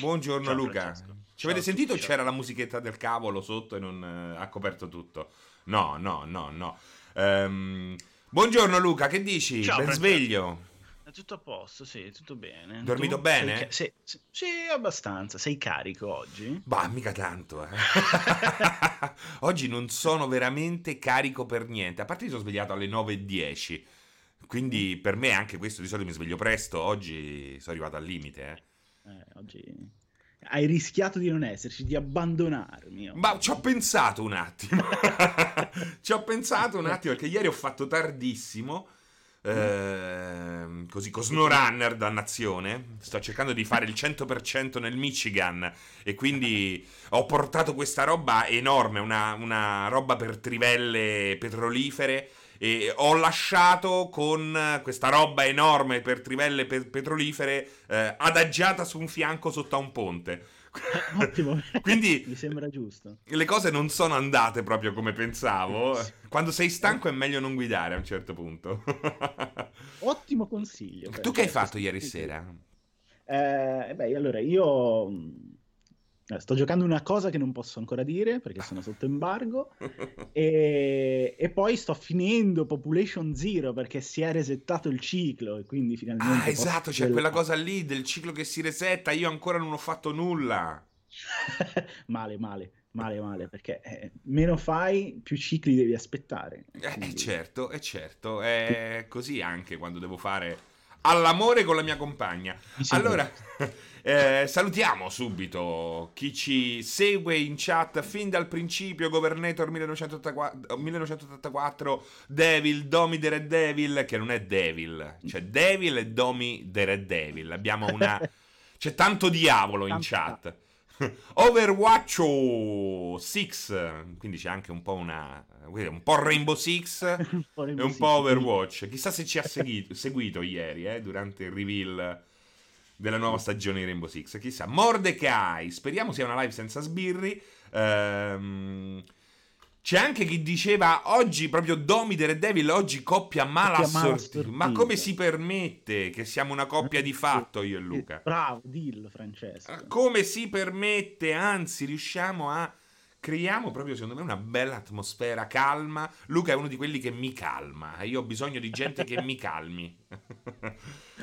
Buongiorno. Ciao, Luca. Francesco. Ci avete sentito? Ciao. C'era la musichetta del cavolo sotto e non ha coperto tutto. No. Buongiorno Luca, che dici? Ciao, ben sveglio. È tutto a posto, sì, tutto bene. Dormito bene? Sì, abbastanza. Sei carico oggi? Bah, mica tanto. Oggi non sono veramente carico per niente. A parte che sono svegliato alle 9:10. Quindi per me anche questo, di solito mi sveglio presto. Oggi sono arrivato al limite. Oggi hai rischiato di non esserci, di abbandonarmi. Ma ci ho pensato un attimo. Perché ieri ho fatto tardissimo. Così con SnowRunner, dannazione. Sto cercando di fare il 100% nel Michigan e quindi ho portato questa roba enorme, una roba per trivelle petrolifere, e ho lasciato con questa roba enorme per trivelle petrolifere adagiata su un fianco sotto a un ponte. Ottimo. Quindi mi sembra giusto. Le cose non sono andate proprio come pensavo. Quando sei stanco è meglio non guidare a un certo punto. Ottimo consiglio. Tu che hai fatto ieri sera? Allora io sto giocando una cosa che non posso ancora dire perché sono sotto embargo. e poi sto finendo Population Zero perché si è resettato il ciclo e quindi finalmente... Ah, esatto, c'è quella cosa lì del ciclo che si resetta, io ancora non ho fatto nulla. male, perché meno fai, più cicli devi aspettare. Quindi... certo, è così anche quando devo fare... all'amore con la mia compagna. Allora, salutiamo subito chi ci segue in chat fin dal principio: Governator 1984, Devil, Domi the Red Devil, che non è Devil, cioè Devil e Domi the Red Devil. Abbiamo una... c'è tanto diavolo in chat. Overwatch 6, quindi c'è anche un po' Rainbow Six e un po' Overwatch. Chissà se ci ha seguito ieri durante il reveal della nuova stagione di Rainbow Six, chissà. Mordecai, speriamo sia una live senza sbirri. C'è anche chi diceva oggi proprio Domi the Red Devil, oggi coppia mala assortita. Ma come si permette che siamo una coppia di fatto io e Luca? Bravo, dillo Francesco. Come si permette, anzi creiamo proprio secondo me una bella atmosfera calma. Luca è uno di quelli che mi calma, io ho bisogno di gente che mi calmi.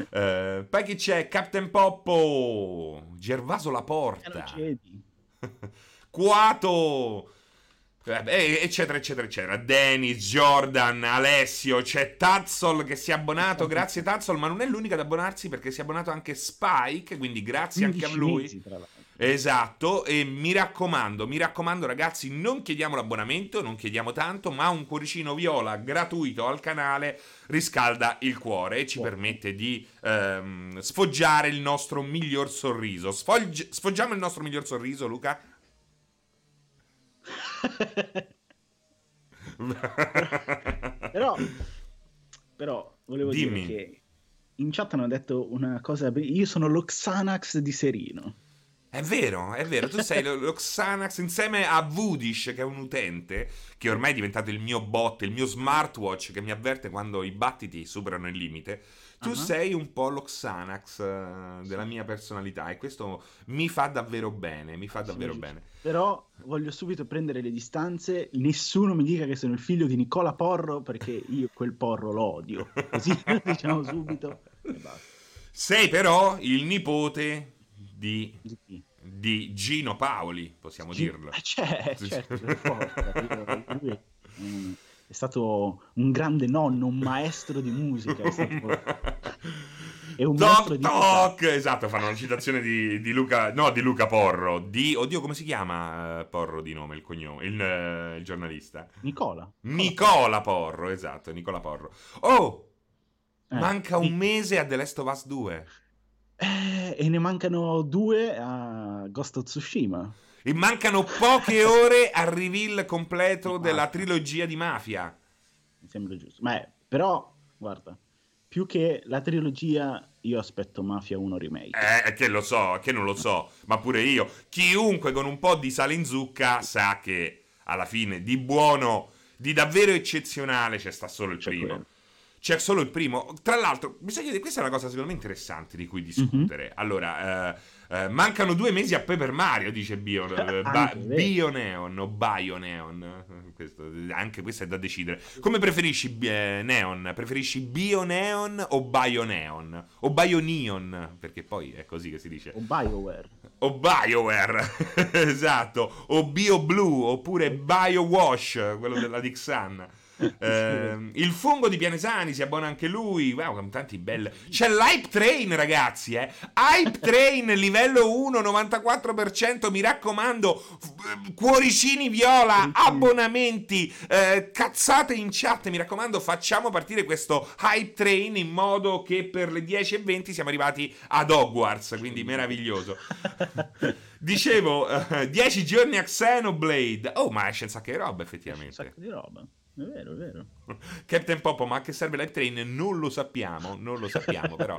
Poi chi c'è? Captain Poppo, Gervaso La Porta, Quato, eccetera, Dennis, Jordan, Alessio. C'è Tazzol che si è abbonato, grazie Tazzol, ma non è l'unica ad abbonarsi perché si è abbonato anche Spike, quindi grazie anche a lui. Esatto, e mi raccomando ragazzi, non chiediamo l'abbonamento, non chiediamo tanto, ma un cuoricino viola gratuito al canale riscalda il cuore e ci permette di sfoggiare il nostro miglior sorriso. Sfoggiamo il nostro miglior sorriso, Luca? però volevo dire che in chat hanno detto una cosa, io sono lo Xanax di Serino. È vero, tu sei lo Xanax insieme a Vudish, che è un utente che ormai è diventato il mio bot, il mio smartwatch che mi avverte quando i battiti superano il limite. Tu sei un po' lo Xanax della mia personalità e questo mi fa davvero bene. Però voglio subito prendere le distanze, nessuno mi dica che sono il figlio di Nicola Porro perché io quel Porro lo odio, così diciamo subito e basta. Sei però il nipote di Gino Paoli, possiamo dirlo. Certo, forza. Lui è stato un grande nonno, un maestro di musica. È un maestro di musica. Esatto, fanno una citazione di Luca Porro. Oddio, come si chiama Porro di nome, il cognome, il giornalista? Nicola Porro, esatto, Nicola Porro. Oh, manca un mese a The Last of Us 2. E ne mancano 2 a Ghost of Tsushima. E mancano poche ore al reveal completo della trilogia di Mafia. Mi sembra giusto. Però, guarda, più che la trilogia, io aspetto Mafia 1 remake. Che lo so, che non lo so, ma pure io. Chiunque con un po' di sale in zucca sa che alla fine di buono, di davvero eccezionale, c'è solo il primo. Quello. C'è solo il primo. Tra l'altro, questa è una cosa secondo me interessante di cui discutere. Allora, Mancano 2 mesi a Paper Mario, dice Bioneon o Bioneon. Questo, anche questo è da decidere. Come preferisci Neon? Preferisci Bioneon o Bioneon? O Bioneon, perché poi è così che si dice. O BioWare. O BioWare, esatto. O BioBlue, oppure BioWash, quello della Dixan. Il fungo di Pianesani si abbona anche lui. Wow, con tanti belli. C'è l'hype train, ragazzi, eh. Hype train livello 1, 94%. Mi raccomando, cuoricini viola, abbonamenti, cazzate in chat. Mi raccomando, facciamo partire questo hype train in modo che per le 10:20 siamo arrivati ad Hogwarts. Quindi meraviglioso. Dicevo, 10 giorni a Xenoblade. Oh, ma esce un sacco di roba, effettivamente. Un sacco di roba. È vero, è vero. Captain Popo, ma a che serve l'hype train? Non lo sappiamo, non lo sappiamo, però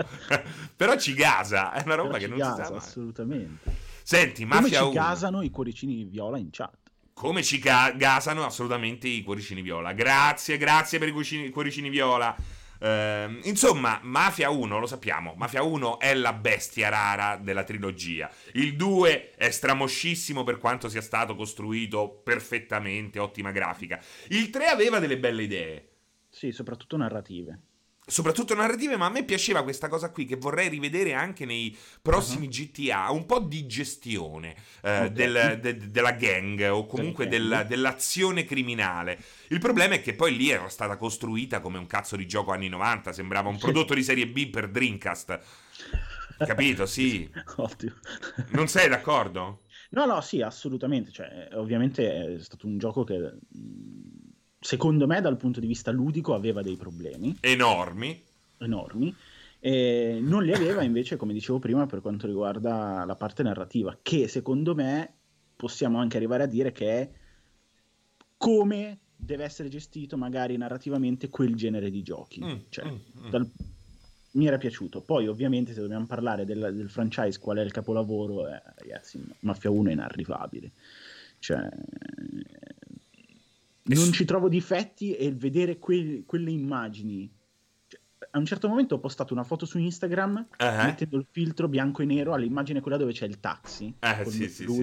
però ci gasa, è una roba però che non gasa, si sa mai. Assolutamente. Senti, come Mafia 1 ci gasano i cuoricini viola in chat. Come ci gasano assolutamente i cuoricini viola. Grazie, grazie per i cuoricini viola. Insomma, Mafia 1 lo sappiamo, Mafia 1 è la bestia rara della trilogia. Il 2 è stramoscissimo per quanto sia stato costruito perfettamente, ottima grafica. Il 3 aveva delle belle idee. Sì, soprattutto narrative. Soprattutto narrative, ma a me piaceva questa cosa qui che vorrei rivedere anche nei prossimi GTA, un po' di gestione della gang o comunque dell'azione criminale. Il problema è che poi lì era stata costruita come un cazzo di gioco anni 90, sembrava un prodotto di serie B per Dreamcast. Capito? Sì. Ottimo. Non sei d'accordo? No, no, sì, assolutamente, cioè, ovviamente è stato un gioco che secondo me dal punto di vista ludico aveva dei problemi enormi e non li aveva invece, come dicevo prima, per quanto riguarda la parte narrativa, che secondo me possiamo anche arrivare a dire che è come deve essere gestito magari narrativamente quel genere di giochi. Mi era piaciuto. Poi ovviamente se dobbiamo parlare del franchise, qual è il capolavoro, ragazzi, Mafia 1 è inarrivabile, cioè non ci trovo difetti. E vedere quelle immagini, cioè, a un certo momento ho postato una foto su Instagram mettendo il filtro bianco e nero all'immagine quella dove c'è il taxi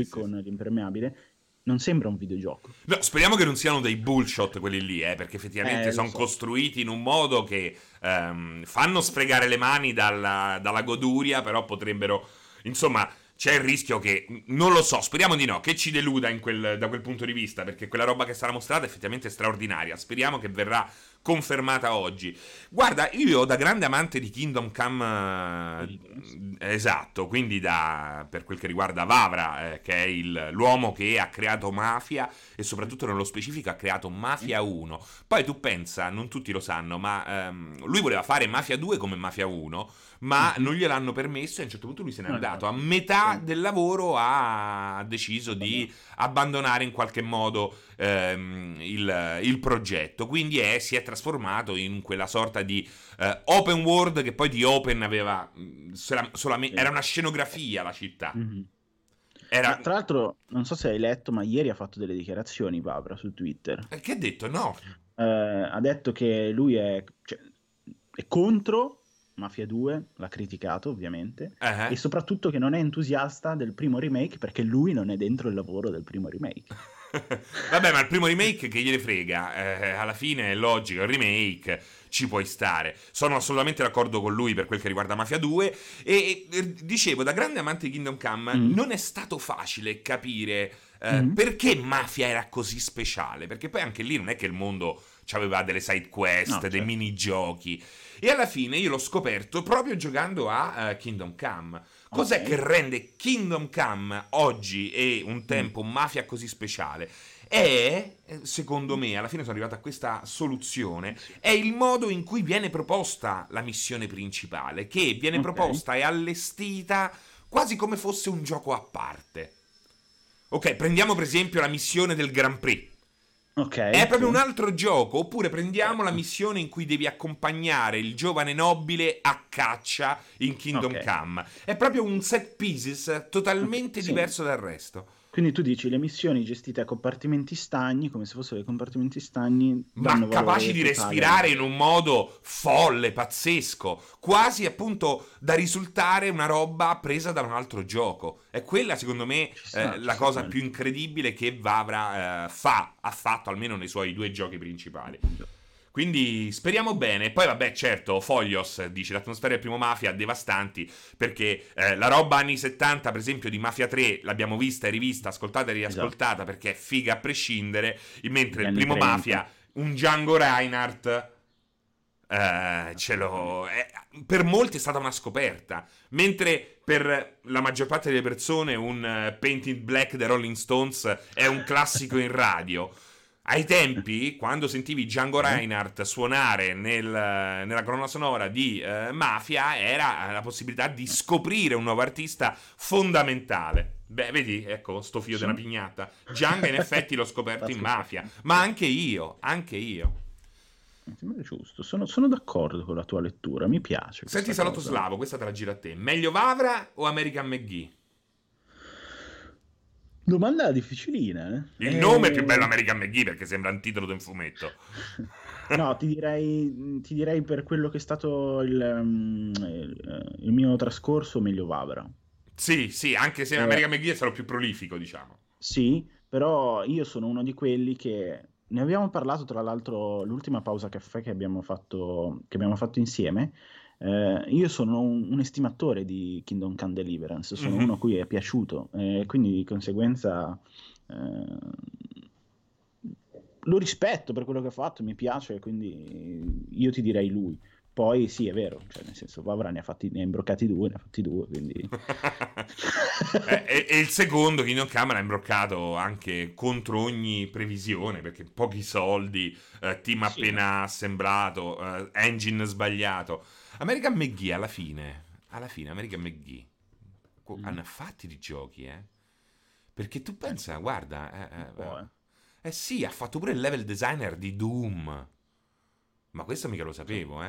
con l'impermeabile. Non sembra un videogioco. No, speriamo che non siano dei bullshot quelli lì, perché effettivamente sono costruiti in un modo che fanno sfregare le mani dalla goduria, però potrebbero, insomma. C'è il rischio che, non lo so, speriamo di no, che ci deluda da quel punto di vista, perché quella roba che sarà mostrata è effettivamente straordinaria. Speriamo che verrà confermata oggi. Guarda, io da grande amante di Kingdom Come, esatto, quindi per quel che riguarda Vavra, che è l'uomo che ha creato Mafia, e soprattutto nello specifico ha creato Mafia 1. Poi tu pensa, non tutti lo sanno, ma lui voleva fare Mafia 2 come Mafia 1, ma non gliel'hanno permesso e a un certo punto lui se n'è andato. A metà del lavoro ha deciso di abbandonare in qualche modo il progetto, quindi si è trasformato in quella sorta di open world, che poi di open aveva solamente, era una scenografia la città. Ma, tra l'altro, non so se hai letto, ma ieri ha fatto delle dichiarazioni Vavra su Twitter. Che ha detto? No, ha detto che lui è contro Mafia 2, l'ha criticato ovviamente, e soprattutto che non è entusiasta del primo remake perché lui non è dentro il lavoro del primo remake. Vabbè, ma il primo remake che gliene frega, alla fine è logico, il remake ci puoi stare. Sono assolutamente d'accordo con lui per quel che riguarda Mafia 2 e dicevo, da grande amante di Kingdom Come non è stato facile capire perché Mafia era così speciale, perché poi anche lì non è che il mondo aveva delle side quest, dei minigiochi, e alla fine io l'ho scoperto proprio giocando a Kingdom Come. Cos'è che rende Kingdom Come oggi e un tempo Mafia così speciale? È, secondo me, alla fine sono arrivato a questa soluzione, è il modo in cui viene proposta la missione principale, che viene proposta e allestita quasi come fosse un gioco a parte. Ok, prendiamo per esempio la missione del Grand Prix. Okay, è proprio un altro gioco. Oppure prendiamo la missione in cui devi accompagnare il giovane nobile a caccia in Kingdom Come. È proprio un set pieces totalmente diverso dal resto. Quindi tu dici le missioni gestite a compartimenti stagni, come se fossero dei compartimenti stagni, ma capaci di respirare in un modo folle, pazzesco, quasi appunto da risultare una roba presa da un altro gioco. È quella secondo me la cosa più incredibile che Vavra ha fatto almeno nei suoi due giochi principali. Quindi speriamo bene. Poi vabbè, certo, Foglios dice l'atmosfera del primo Mafia devastanti, perché la roba anni 70 per esempio di Mafia 3 l'abbiamo vista e rivista, ascoltata e riascoltata, esatto, perché è figa a prescindere, mentre il primo 30. Mafia, un Django Reinhardt per molti è stata una scoperta, mentre per la maggior parte delle persone un Painted Black dei Rolling Stones è un classico in radio. Ai tempi, quando sentivi Django Reinhardt suonare nella colonna sonora di Mafia, era la possibilità di scoprire un nuovo artista fondamentale. Beh, vedi, ecco, sto fio della pignata. Django in effetti l'ho scoperto in Mafia, ma anche io. Mi sembra giusto, sono d'accordo con la tua lettura, mi piace. Senti, Salotto cosa. Slavo, questa te la giro a te. Meglio Vavra o American McGee? Domanda difficilina, eh? Il nome è più bello American McGee perché sembra un titolo di un fumetto. No, ti direi per quello che è stato il mio trascorso, meglio Vavra. Sì, anche se American McGee è stato più prolifico, diciamo. Sì, però io sono uno di quelli che... Ne abbiamo parlato, tra l'altro, l'ultima pausa caffè che abbiamo fatto insieme. Io sono un estimatore di Kingdom Come Deliverance, sono uno a cui è piaciuto, quindi di conseguenza lo rispetto per quello che ha fatto, mi piace, quindi io ti direi lui. Poi sì, è vero, cioè, nel senso, Vavra ne ha imbroccati due, quindi e il secondo Kingdom Come l'ha imbroccato anche contro ogni previsione, perché pochi soldi, team appena assemblato, engine sbagliato. American McGee alla fine American McGee hanno fatti di giochi, perché tu pensa, guarda, sì, ha fatto pure il level designer di Doom, ma questo mica lo sapevo,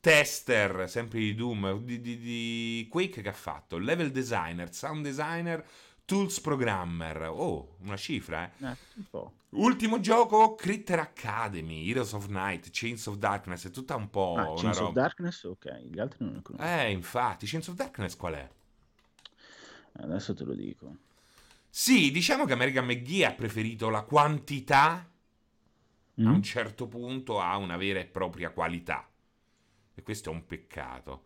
tester sempre di Doom, di Quake, che ha fatto level designer, sound designer, tools programmer, una cifra, un po'. Ultimo gioco, Critter Academy, Heroes of Night, Chains of Darkness, è tutta un po' una Chains roba. Of Darkness, ok, gli altri non lo conosco. Infatti, Chains of Darkness qual è? Adesso te lo dico. Sì, diciamo che American McGee ha preferito la quantità a un certo punto a una vera e propria qualità. E questo è un peccato.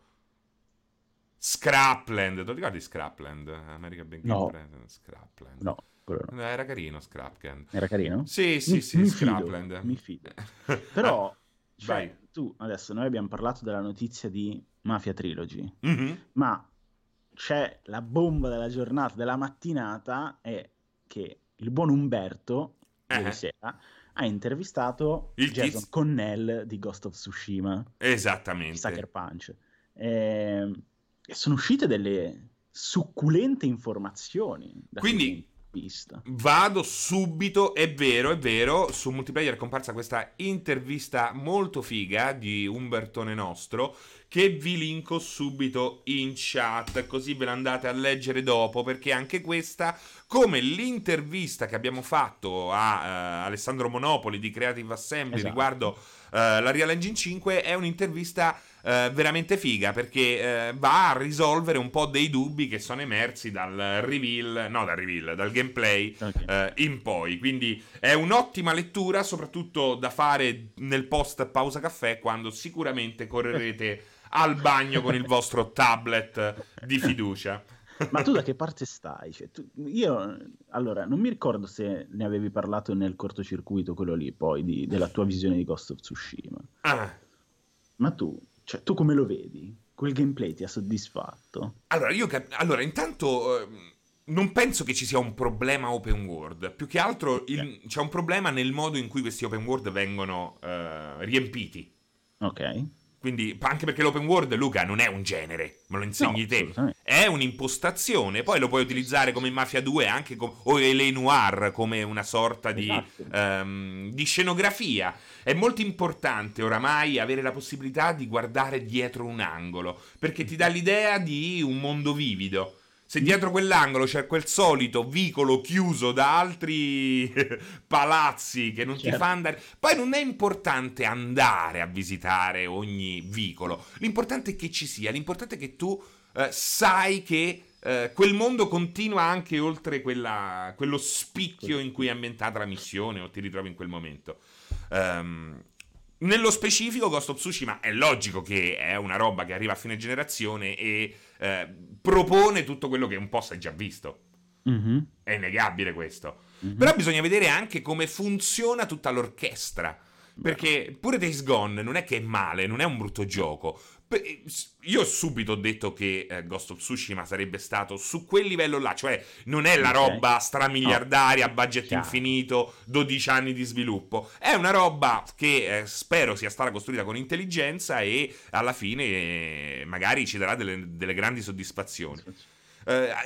Scrapland, ti ricordi Scrapland? American McGee? No. Scrapland. No. No, era carino Scrapland. Era carino? Sì, Scrapland. Mi fido. Però, cioè, tu, adesso noi abbiamo parlato della notizia di Mafia Trilogy, ma c'è la bomba della giornata, della mattinata, è che il buon Umberto, ieri sera, ha intervistato il Jason Connell di Ghost of Tsushima. Esattamente. Sucker Punch. E sono uscite delle succulente informazioni. Quindi... Pista. Vado subito, è vero, su Multiplayer è comparsa questa intervista molto figa di Umbertone nostro, che vi linko subito in chat, così ve la andate a leggere dopo, perché anche questa, come l'intervista che abbiamo fatto a Alessandro Monopoli di Creative Assembly, esatto, riguardo la Real Engine 5, è un'intervista veramente figa, perché va a risolvere un po' dei dubbi che sono emersi dal gameplay, okay, in poi. Quindi è un'ottima lettura, soprattutto da fare nel post pausa caffè, quando sicuramente correrete al bagno con il vostro tablet di fiducia. Ma tu da che parte stai? Cioè, allora, non mi ricordo se ne avevi parlato nel cortocircuito, quello lì, poi, della tua visione di Ghost of Tsushima. Ma tu come lo vedi? Quel gameplay ti ha soddisfatto? Allora, allora intanto non penso che ci sia un problema open world. Più che altro c'è un problema nel modo in cui questi open world vengono riempiti. Ok. Quindi, anche perché l'open world, Luca, non è un genere, me lo insegni te. È un'impostazione, poi lo puoi utilizzare come in Mafia 2, anche o L.A. Noire, come una sorta di scenografia. È molto importante oramai avere la possibilità di guardare dietro un angolo, perché ti dà l'idea di un mondo vivido. se dietro quell'angolo c'è quel solito vicolo chiuso da altri palazzi che non certo. ti fa andare. Poi non è importante andare a visitare ogni vicolo, l'importante è che ci sia, l'importante è che tu sai che quel mondo continua anche oltre quello spicchio in cui è ambientata la missione o ti ritrovi in quel momento. Nello specifico Ghost of Tsushima è logico che è una roba che arriva a fine generazione e propone tutto quello che un po' si è già visto. Mm-hmm. È innegabile questo. Mm-hmm. Però bisogna vedere anche come funziona tutta l'orchestra, perché pure Days Gone non è che è male, non è un brutto gioco. Io subito ho detto che Ghost of Tsushima sarebbe stato su quel livello là, cioè non è la roba stramiliardaria, budget infinito, 12 anni di sviluppo, è una roba che spero sia stata costruita con intelligenza e alla fine magari ci darà delle grandi soddisfazioni.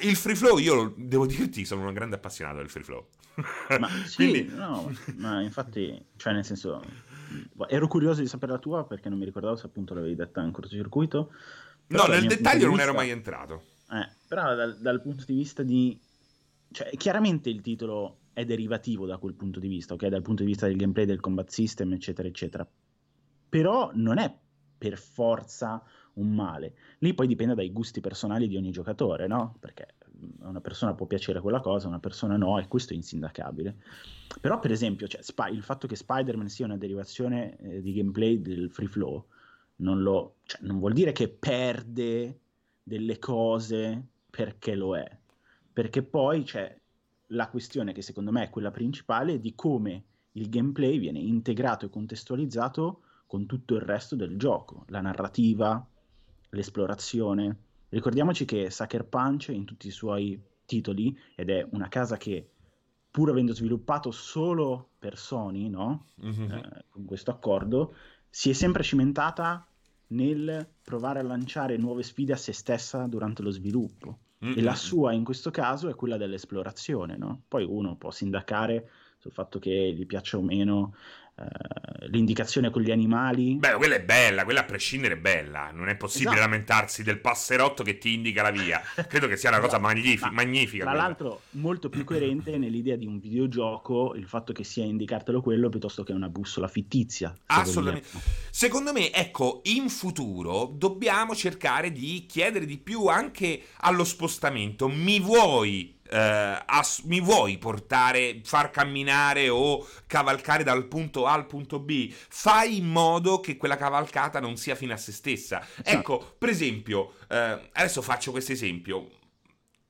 Il free flow, io devo dirti, sono un grande appassionato del free flow. Ma sì, quindi... no, ma infatti, cioè nel senso, ero curioso di sapere la tua perché non mi ricordavo se appunto l'avevi detta in cortocircuito. No, nel dettaglio non ero mai entrato. Però dal punto di vista di... cioè chiaramente il titolo è derivativo da quel punto di vista, ok? Dal punto di vista del gameplay, del combat system, eccetera, eccetera. Però non è per forza... un male. Lì poi dipende dai gusti personali di ogni giocatore, no? Perché a una persona può piacere quella cosa, a una persona no, e questo è insindacabile. Però per esempio, cioè, il fatto che Spider-Man sia una derivazione di gameplay del free flow cioè, non vuol dire che perde delle cose perché lo è. Perché poi c'è la questione che secondo me è quella principale di come il gameplay viene integrato e contestualizzato con tutto il resto del gioco, la narrativa, l'esplorazione. Ricordiamoci che Sucker Punch in tutti i suoi titoli, ed è una casa che pur avendo sviluppato solo per Sony, no? Mm-hmm. Con questo accordo si è sempre cimentata nel provare a lanciare nuove sfide a se stessa durante lo sviluppo. Mm-hmm. E la sua in questo caso è quella dell'esplorazione, no? Poi uno può sindacare sul fatto che gli piaccia o meno l'indicazione con gli animali. Beh, quella è bella, quella a prescindere è bella. Non è possibile lamentarsi del passerotto che ti indica la via. Credo che sia una cosa magnifica. Tra l'altro molto più coerente nell'idea di un videogioco il fatto che sia indicartelo quello piuttosto che una bussola fittizia. Assolutamente. Secondo me, ecco, in futuro dobbiamo cercare di chiedere di più anche allo spostamento. Mi vuoi portare, far camminare o cavalcare dal punto A al punto B? Fai in modo che quella cavalcata non sia fine a se stessa. Esatto. Ecco, per esempio, adesso faccio questo esempio,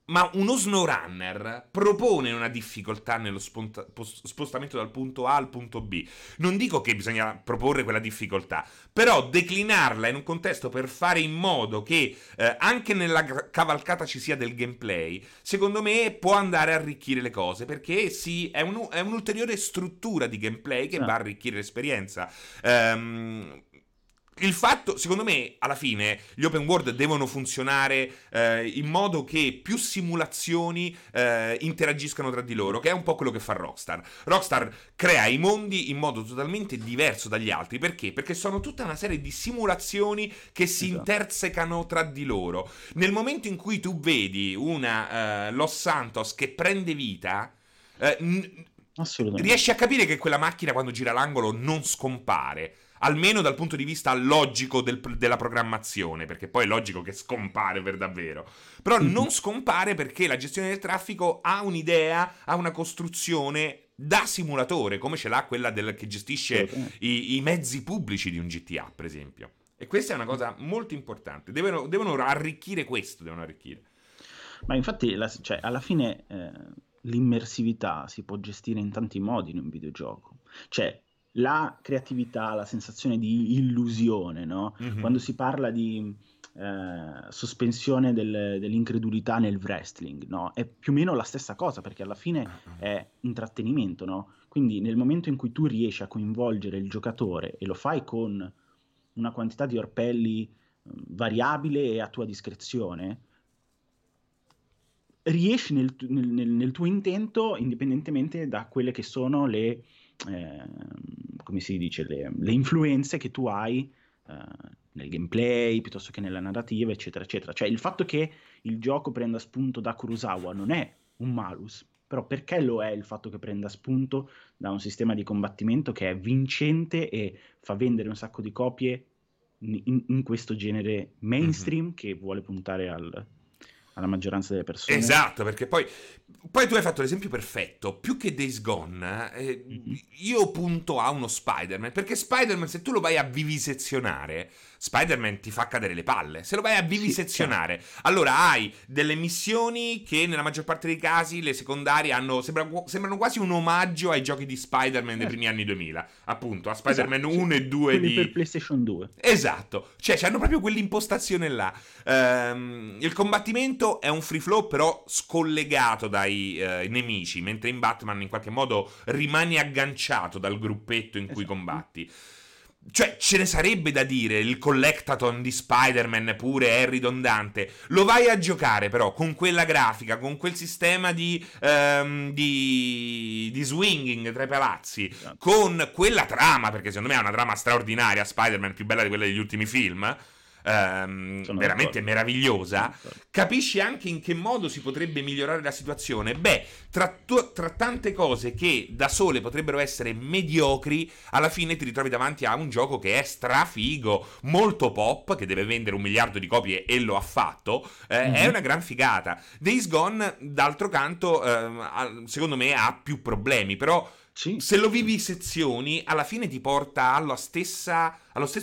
ma uno SnowRunner propone una difficoltà nello spostamento dal punto A al punto B. Non dico che bisogna proporre quella difficoltà, però declinarla in un contesto per fare in modo che anche nella cavalcata ci sia del gameplay, secondo me può andare a arricchire le cose, perché sì, è un'ulteriore struttura di gameplay che va a arricchire l'esperienza. Il fatto, secondo me, alla fine gli open world devono funzionare in modo che più simulazioni interagiscano tra di loro, che è un po' quello che fa Rockstar. Rockstar crea i mondi in modo totalmente diverso dagli altri, perché? Perché sono tutta una serie di simulazioni che si intersecano tra di loro. Nel momento in cui tu vedi una Los Santos che prende vita... riesci a capire che quella macchina quando gira l'angolo non scompare, almeno dal punto di vista logico della programmazione, perché poi è logico che scompare per davvero, però non scompare perché la gestione del traffico ha un'idea, ha una costruzione da simulatore, come ce l'ha quella che gestisce i mezzi pubblici di un GTA, per esempio. E questa è una cosa molto importante, devono arricchire questo, devono arricchire. Ma infatti, cioè, alla fine... l'immersività si può gestire in tanti modi in un videogioco, cioè la creatività, la sensazione di illusione, no? Mm-hmm. Quando si parla di sospensione dell'incredulità nel wrestling, no? È più o meno la stessa cosa, perché alla fine è intrattenimento, no? Quindi nel momento in cui tu riesci a coinvolgere il giocatore e lo fai con una quantità di orpelli variabile e a tua discrezione, riesci nel tuo intento indipendentemente da quelle che sono le come si dice, le influenze che tu hai nel gameplay piuttosto che nella narrativa, eccetera eccetera. Cioè il fatto che il gioco prenda spunto da Kurosawa non è un malus, però perché lo è il fatto che prenda spunto da un sistema di combattimento che è vincente e fa vendere un sacco di copie in questo genere mainstream, mm-hmm, che vuole puntare alla maggioranza delle persone. Esatto, perché poi tu hai fatto l'esempio perfetto. Più che Days Gone, io punto a uno Spider-Man, perché Spider-Man, se tu lo vai a vivisezionare, Spider-Man ti fa cadere le palle. Se lo vai a vivisezionare, sì, certo, allora hai delle missioni che nella maggior parte dei casi le secondarie hanno, sembrano quasi un omaggio ai giochi di Spider-Man dei primi anni 2000, appunto, a Spider-Man, esatto, 1 e 2 di per PlayStation 2. Esatto, cioè hanno proprio quell'impostazione là. Il combattimento è un free flow però scollegato dai nemici, mentre in Batman in qualche modo rimani agganciato dal gruppetto in cui, esatto, combatti. Cioè ce ne sarebbe da dire, il collectathon di Spider-Man pure è ridondante. Lo vai a giocare però con quella grafica, con quel sistema di swinging tra i palazzi, esatto, con quella trama, perché secondo me è una trama straordinaria Spider-Man, più bella di quella degli ultimi film. Veramente d'accordo, meravigliosa. Capisci anche in che modo si potrebbe migliorare la situazione. Beh, tra tante cose che da sole potrebbero essere mediocri, alla fine ti ritrovi davanti a un gioco che è strafigo, molto pop, che deve vendere 1 miliardo di copie e lo ha fatto. È una gran figata. Days Gone, d'altro canto, secondo me ha più problemi, però sì, se lo vivi sezioni, alla fine ti porta allo stesso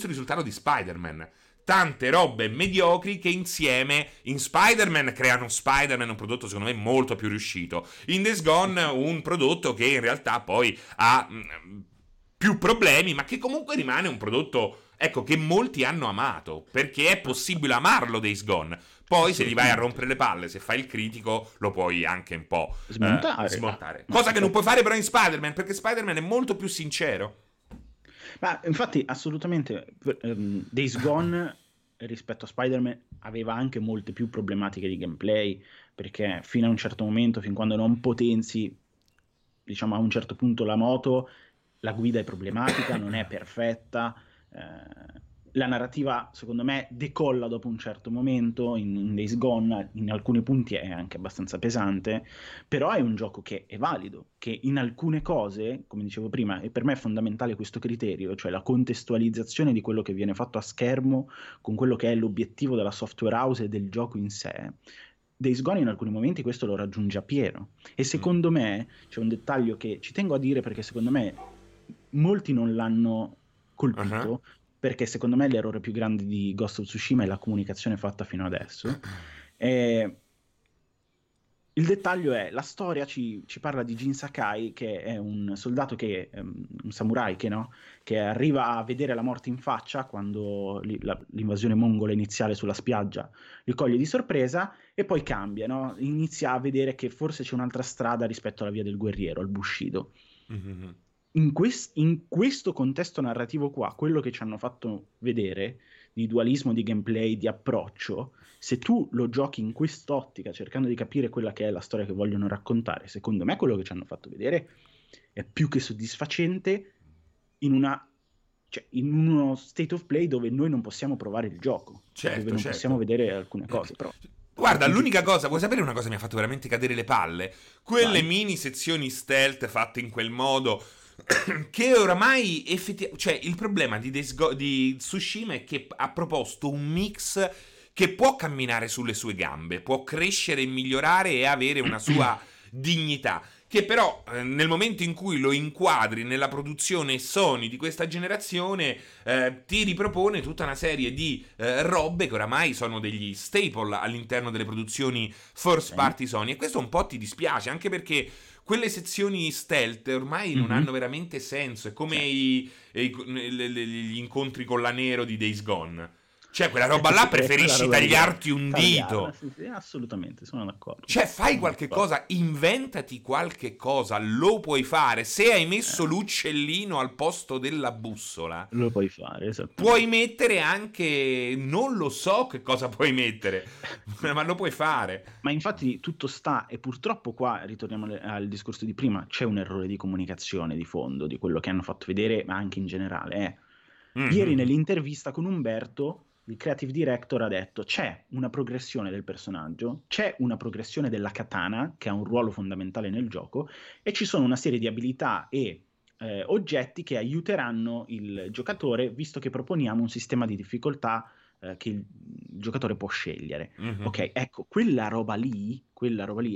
risultato di Spider-Man. Tante robe mediocri che insieme in Spider-Man creano Spider-Man, un prodotto secondo me molto più riuscito. In Days Gone un prodotto che in realtà poi ha più problemi, ma che comunque rimane un prodotto, ecco, che molti hanno amato, perché è possibile amarlo Days Gone. Poi se gli vai a rompere le palle, se fai il critico, lo puoi anche un po' smontare. Cosa che non puoi fare però in Spider-Man, perché Spider-Man è molto più sincero. Ma infatti assolutamente Days Gone rispetto a Spider-Man aveva anche molte più problematiche di gameplay, perché fino a un certo momento, fin quando non potenzi, diciamo, a un certo punto la moto, la guida è problematica, non è perfetta, la narrativa secondo me decolla dopo un certo momento. In Days Gone in alcuni punti è anche abbastanza pesante, però è un gioco che è valido, che in alcune cose, come dicevo prima, e per me è fondamentale questo criterio, cioè la contestualizzazione di quello che viene fatto a schermo con quello che è l'obiettivo della software house e del gioco in sé. Days Gone in alcuni momenti questo lo raggiunge a pieno, e secondo me c'è un dettaglio che ci tengo a dire, perché secondo me molti non l'hanno colpito, perché secondo me l'errore più grande di Ghost of Tsushima è la comunicazione fatta fino adesso. Il dettaglio è, la storia ci parla di Jin Sakai, che è un soldato che, un samurai che arriva a vedere la morte in faccia quando l'invasione mongola iniziale sulla spiaggia li coglie di sorpresa, e poi cambia, inizia a vedere che forse c'è un'altra strada rispetto alla via del guerriero, al Bushido. Mm-hmm. In questo contesto narrativo qua, quello che ci hanno fatto vedere di dualismo di gameplay, di approccio, se tu lo giochi in quest'ottica, cercando di capire quella che è la storia che vogliono raccontare, secondo me quello che ci hanno fatto vedere è più che soddisfacente in uno state of play dove noi non possiamo provare il gioco, certo, dove non possiamo vedere alcune cose, però... Guarda, l'unica cosa, vuoi sapere una cosa mi ha fatto veramente cadere le palle? Quelle mini sezioni stealth fatte in quel modo... che oramai il problema di Tsushima è che ha proposto un mix che può camminare sulle sue gambe, può crescere e migliorare e avere una sua dignità, che però nel momento in cui lo inquadri nella produzione Sony di questa generazione ti ripropone tutta una serie di robe che oramai sono degli staple all'interno delle produzioni first party Sony, e questo un po' ti dispiace, anche perché quelle sezioni stealth ormai non hanno veramente senso. È come gli incontri con la Nero di Days Gone. Cioè, quella roba là preferisci tagliarti un dito. Sì, assolutamente, sono d'accordo. Cioè, fai qualche cosa, inventati qualche cosa, lo puoi fare. Se hai messo l'uccellino al posto della bussola, lo puoi fare, esattamente. Puoi mettere anche... non lo so che cosa puoi mettere, ma lo puoi fare. Ma infatti tutto sta... E purtroppo qua, ritorniamo al discorso di prima, c'è un errore di comunicazione di fondo, di quello che hanno fatto vedere, ma anche in generale, Ieri nell'intervista con Umberto, il creative director, ha detto: c'è una progressione del personaggio, c'è una progressione della katana, che ha un ruolo fondamentale nel gioco, e ci sono una serie di abilità e oggetti che aiuteranno il giocatore, visto che proponiamo un sistema di difficoltà che il giocatore può scegliere. Ok, ecco, quella roba lì è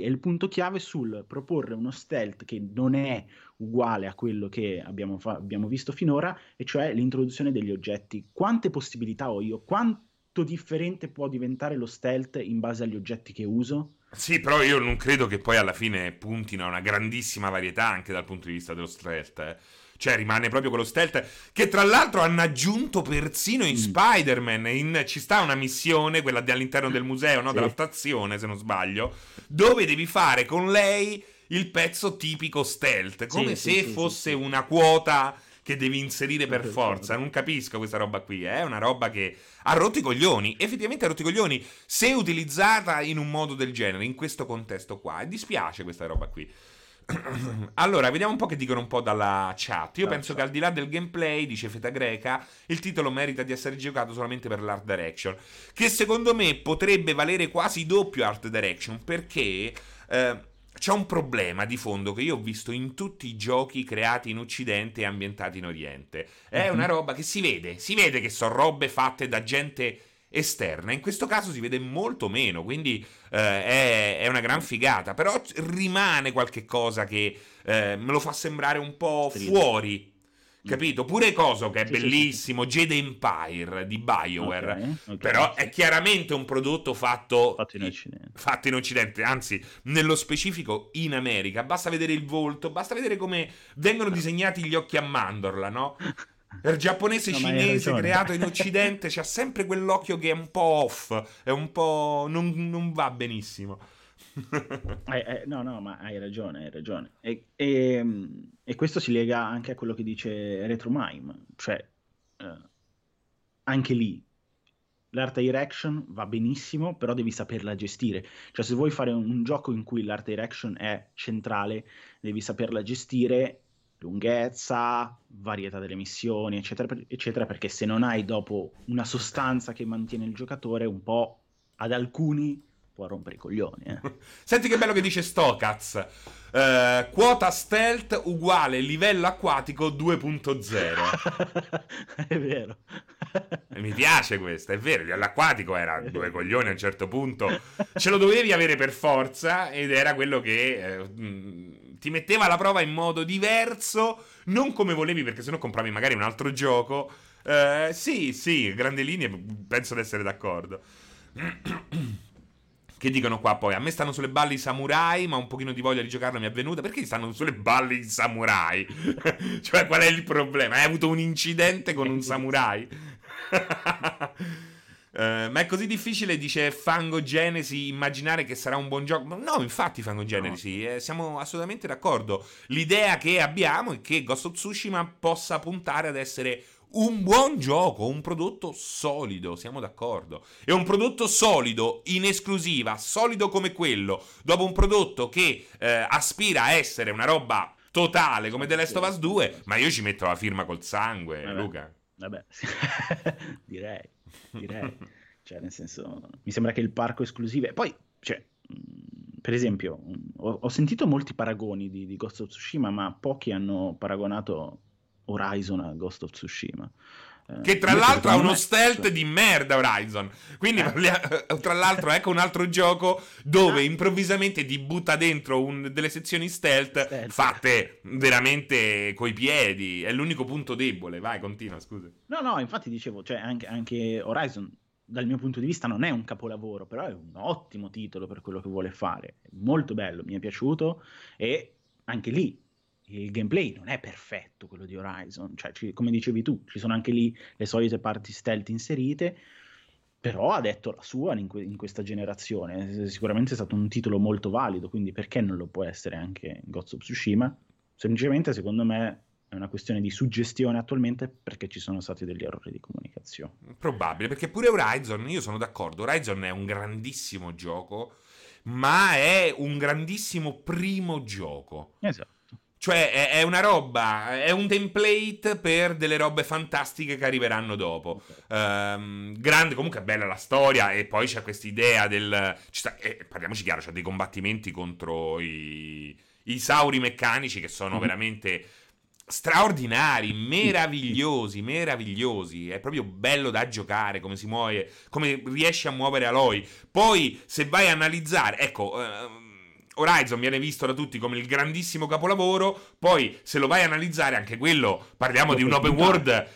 il punto chiave sul proporre uno stealth che non è uguale a quello che abbiamo visto finora, e cioè l'introduzione degli oggetti. Quante possibilità ho io? Quanto differente può diventare lo stealth in base agli oggetti che uso? Sì, però io non credo che poi alla fine puntino a una grandissima varietà anche dal punto di vista dello stealth, Cioè rimane proprio quello stealth che tra l'altro hanno aggiunto persino in Spider-Man. Ci sta una missione, quella all'interno del museo, no? Sì. Della stazione, se non sbaglio, dove devi fare con lei il pezzo tipico stealth, come se fosse una quota che devi inserire per forza. Non capisco questa roba qui, è una roba che ha rotto i coglioni, effettivamente ha rotto i coglioni, se utilizzata in un modo del genere, in questo contesto qua, e dispiace questa roba qui. Allora, vediamo un po' che dicono un po' dalla chat. Io penso che al di là del gameplay, dice Feta Greca, il titolo merita di essere giocato solamente per l'art direction, che secondo me potrebbe valere quasi doppio art direction, perché c'è un problema di fondo che io ho visto in tutti i giochi creati in Occidente e ambientati in Oriente. È una roba che si vede che sono robe fatte da gente esterna, in questo caso si vede molto meno, quindi è una gran figata, però rimane qualche cosa che me lo fa sembrare un po' fuori, capito? Pure Coso, che è bellissimo, Jade Empire di BioWare, okay. Però è chiaramente un prodotto fatto in Occidente, anzi nello specifico in America. Basta vedere il volto, basta vedere come vengono disegnati gli occhi a mandorla, no? Il giapponese cinese creato in Occidente c'ha sempre quell'occhio che è un po' off, è un po' non va benissimo. No, ma hai ragione. E questo si lega anche a quello che dice Retromime, cioè anche lì l'art direction va benissimo, però devi saperla gestire. Cioè, se vuoi fare un gioco in cui l'art direction è centrale, devi saperla gestire, lunghezza, varietà delle missioni, eccetera, eccetera, perché se non hai dopo una sostanza che mantiene il giocatore, un po' ad alcuni può rompere i coglioni. Senti che bello che dice Stokaz. Quota stealth uguale livello acquatico 2.0. È vero. Mi piace questa, è vero, l'acquatico era due coglioni a un certo punto, ce lo dovevi avere per forza, ed era quello che ti metteva alla prova in modo diverso, non come volevi, perché sennò compravi magari un altro gioco. Sì, grandi linee, penso di essere d'accordo. Che dicono qua poi? A me stanno sulle balle i samurai, ma un pochino di voglia di giocarlo mi è venuta. Perché stanno sulle balle i samurai? Cioè, qual è il problema? Hai avuto un incidente con un samurai? Ma è così difficile, dice Fango Genesi, immaginare che sarà un buon gioco. No, infatti Fango Genesi, siamo assolutamente d'accordo. L'idea che abbiamo è che Ghost of Tsushima possa puntare ad essere un buon gioco, un prodotto solido, siamo d'accordo. E un prodotto solido in esclusiva, solido come quello, dopo un prodotto che aspira a essere una roba totale come The Last of Us 2, ma io ci metto la firma col sangue, Luca. Vabbè, direi. Cioè, nel senso, mi sembra che il parco esclusive... Poi, cioè, per esempio, ho sentito molti paragoni di Ghost of Tsushima, ma pochi hanno paragonato Horizon a Ghost of Tsushima, che tra l'altro ha uno stealth di merda Horizon, quindi tra l'altro ecco un altro gioco dove improvvisamente ti butta dentro delle sezioni stealth fatte veramente coi piedi, è l'unico punto debole. Vai, continua, scusa. No, infatti dicevo, cioè anche Horizon dal mio punto di vista non è un capolavoro, però è un ottimo titolo per quello che vuole fare, è molto bello, mi è piaciuto, e anche lì il gameplay non è perfetto, quello di Horizon, cioè come dicevi tu, ci sono anche lì le solite parti stealth inserite, però ha detto la sua in questa generazione. Sicuramente è stato un titolo molto valido, quindi perché non lo può essere anche Ghost of Tsushima? Semplicemente, secondo me, è una questione di suggestione attualmente, perché ci sono stati degli errori di comunicazione. Probabile, perché pure Horizon, io sono d'accordo, Horizon è un grandissimo gioco, ma è un grandissimo primo gioco. Esatto. Cioè è una roba, è un template per delle robe fantastiche che arriveranno dopo. Okay. Grande, comunque è bella la storia, e poi c'è questa idea del... parliamoci chiaro, c'è dei combattimenti contro i sauri meccanici che sono veramente... straordinari, meravigliosi, è proprio bello da giocare come si muove, come riesce a muovere Aloy. Poi se vai a analizzare, ecco, Horizon viene visto da tutti come il grandissimo capolavoro, poi se lo vai a analizzare anche quello, parliamo di un open world,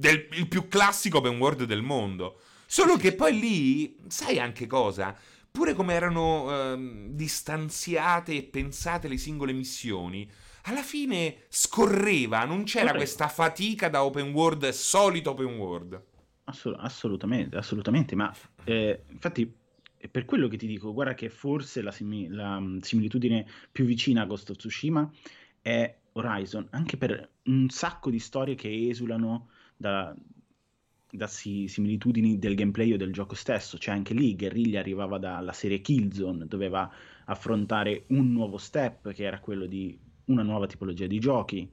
il più classico open world del mondo, solo che poi lì, sai anche cosa? Pure come erano distanziate e pensate le singole missioni, alla fine scorreva, non c'era questa fatica da open world, solito open world. Assolutamente, ma infatti è per quello che ti dico, guarda che forse la similitudine più vicina a Ghost of Tsushima è Horizon, anche per un sacco di storie che esulano da similitudini del gameplay o del gioco stesso. Cioè anche lì Guerriglia arrivava dalla serie Killzone, doveva affrontare un nuovo step che era quello di una nuova tipologia di giochi,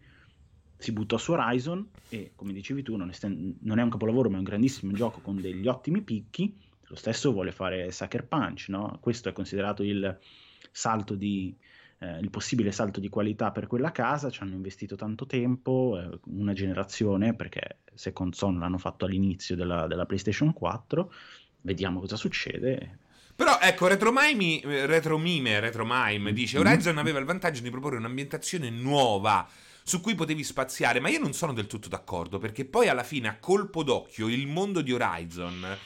si buttò su Horizon e, come dicevi tu, non è un capolavoro, ma è un grandissimo gioco con degli ottimi picchi. Lo stesso vuole fare Sucker Punch, no? Questo è considerato il possibile salto di qualità per quella casa. Ci hanno investito tanto tempo, una generazione, perché Second Son l'hanno fatto all'inizio della PlayStation 4. Vediamo cosa succede. Però ecco, Retromime dice: Horizon aveva il vantaggio di proporre un'ambientazione nuova su cui potevi spaziare, ma io non sono del tutto d'accordo, perché poi alla fine a colpo d'occhio il mondo di Horizon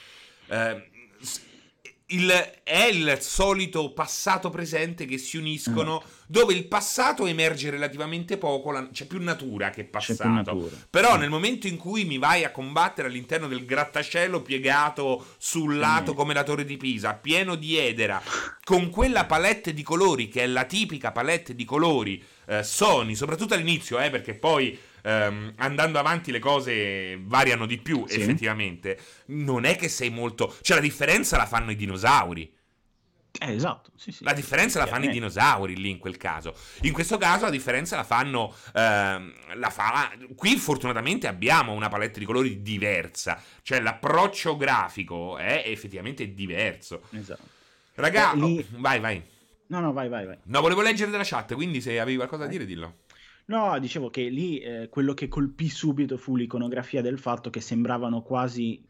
è il solito passato presente che si uniscono, dove il passato emerge relativamente poco, c'è più natura che passato. Però nel momento in cui mi vai a combattere all'interno del grattacielo piegato sul lato come la Torre di Pisa, pieno di edera, con quella palette di colori che è la tipica palette di colori Sony, soprattutto all'inizio, perché poi andando avanti le cose variano di più, effettivamente non è che sei molto, cioè la differenza la fanno i dinosauri, esatto, sì, la differenza la fanno i dinosauri lì, in quel caso. In questo caso la differenza la fanno qui fortunatamente abbiamo una palette di colori diversa, cioè l'approccio grafico è effettivamente diverso, esatto. Raga, vai vai. No, volevo leggere della chat, quindi se avevi qualcosa da dire dillo. No, dicevo che lì quello che colpì subito fu l'iconografia del fatto che sembravano quasi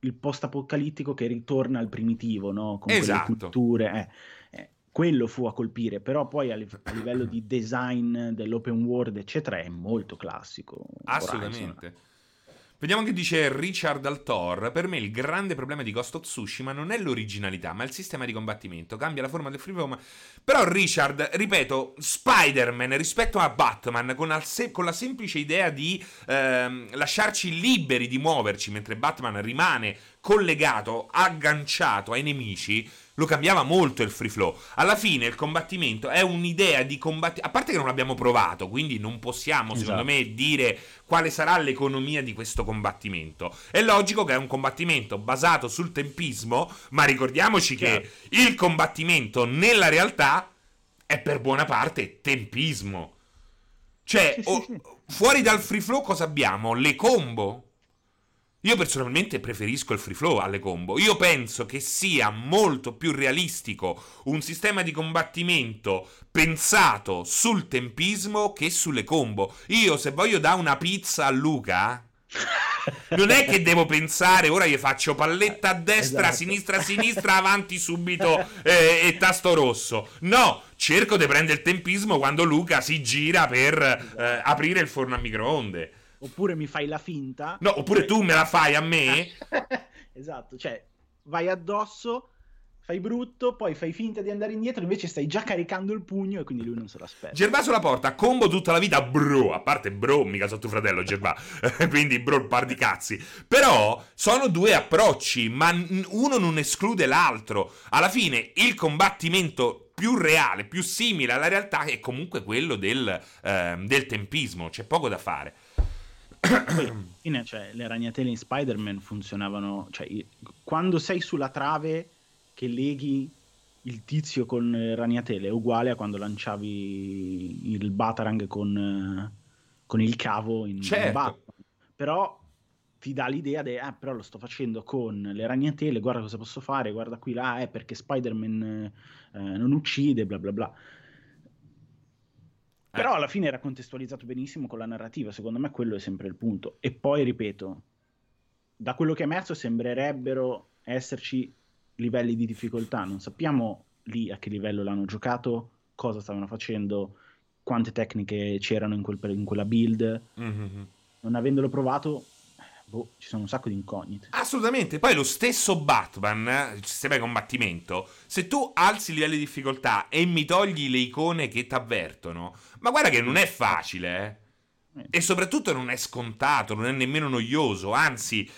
il post-apocalittico che ritorna al primitivo, no? Con quelle culture. Quello fu a colpire, però poi a livello di design dell'open world, eccetera, è molto classico. Assolutamente. Horizon. Vediamo che dice Richard Altor: per me il grande problema di Ghost of Tsushima non è l'originalità, ma il sistema di combattimento. Cambia la forma del free roam. Però Richard, ripeto, Spider-Man rispetto a Batman, con la semplice idea di lasciarci liberi di muoverci, mentre Batman rimane collegato, agganciato ai nemici, lo cambiava molto il free flow. Alla fine il combattimento è un'idea di a parte che non abbiamo provato, quindi non possiamo, secondo me, dire quale sarà l'economia di questo combattimento. È logico che è un combattimento basato sul tempismo, ma ricordiamoci che il combattimento nella realtà è per buona parte tempismo. Cioè, fuori dal free flow cosa abbiamo? Le combo. Io personalmente preferisco il free flow alle combo. Io penso che sia molto più realistico un sistema di combattimento pensato sul tempismo che sulle combo. Io se voglio dare una pizza a Luca, non è che devo pensare ora gli faccio palletta a destra, sinistra, avanti subito e tasto rosso. No, cerco di prendere il tempismo quando Luca si gira per aprire il forno a microonde. Oppure mi fai la finta. No, oppure tu me la fai a me. Esatto, cioè vai addosso, fai brutto, poi fai finta di andare indietro, invece stai già caricando il pugno e quindi lui non se l'aspetta. Gervaso La Porta: combo tutta la vita, bro. A parte bro, mica so tuo fratello Gervà. Quindi bro, il par di cazzi. Però sono due approcci, ma uno non esclude l'altro. Alla fine il combattimento più reale, più simile alla realtà è comunque quello del tempismo. C'è poco da fare. Poi, cioè, le ragnatele in Spider-Man funzionavano, cioè, quando sei sulla trave che leghi il tizio con ragnatele è uguale a quando lanciavi il Batarang con il cavo in Batman. Però ti dà l'idea di però lo sto facendo con le ragnatele, guarda cosa posso fare, guarda qui là, perché Spider-Man non uccide, bla bla bla. Però alla fine era contestualizzato benissimo con la narrativa, secondo me quello è sempre il punto. E poi, ripeto, da quello che è emerso sembrerebbero esserci livelli di difficoltà, non sappiamo lì a che livello l'hanno giocato, cosa stavano facendo, quante tecniche c'erano in quella build. Mm-hmm. Non avendolo provato... ci sono un sacco di incognite. Assolutamente. Poi lo stesso Batman, il sistema di combattimento, se tu alzi il livello di difficoltà e mi togli le icone che ti avvertono, ma guarda che non è facile, E soprattutto non è scontato, non è nemmeno noioso. Anzi,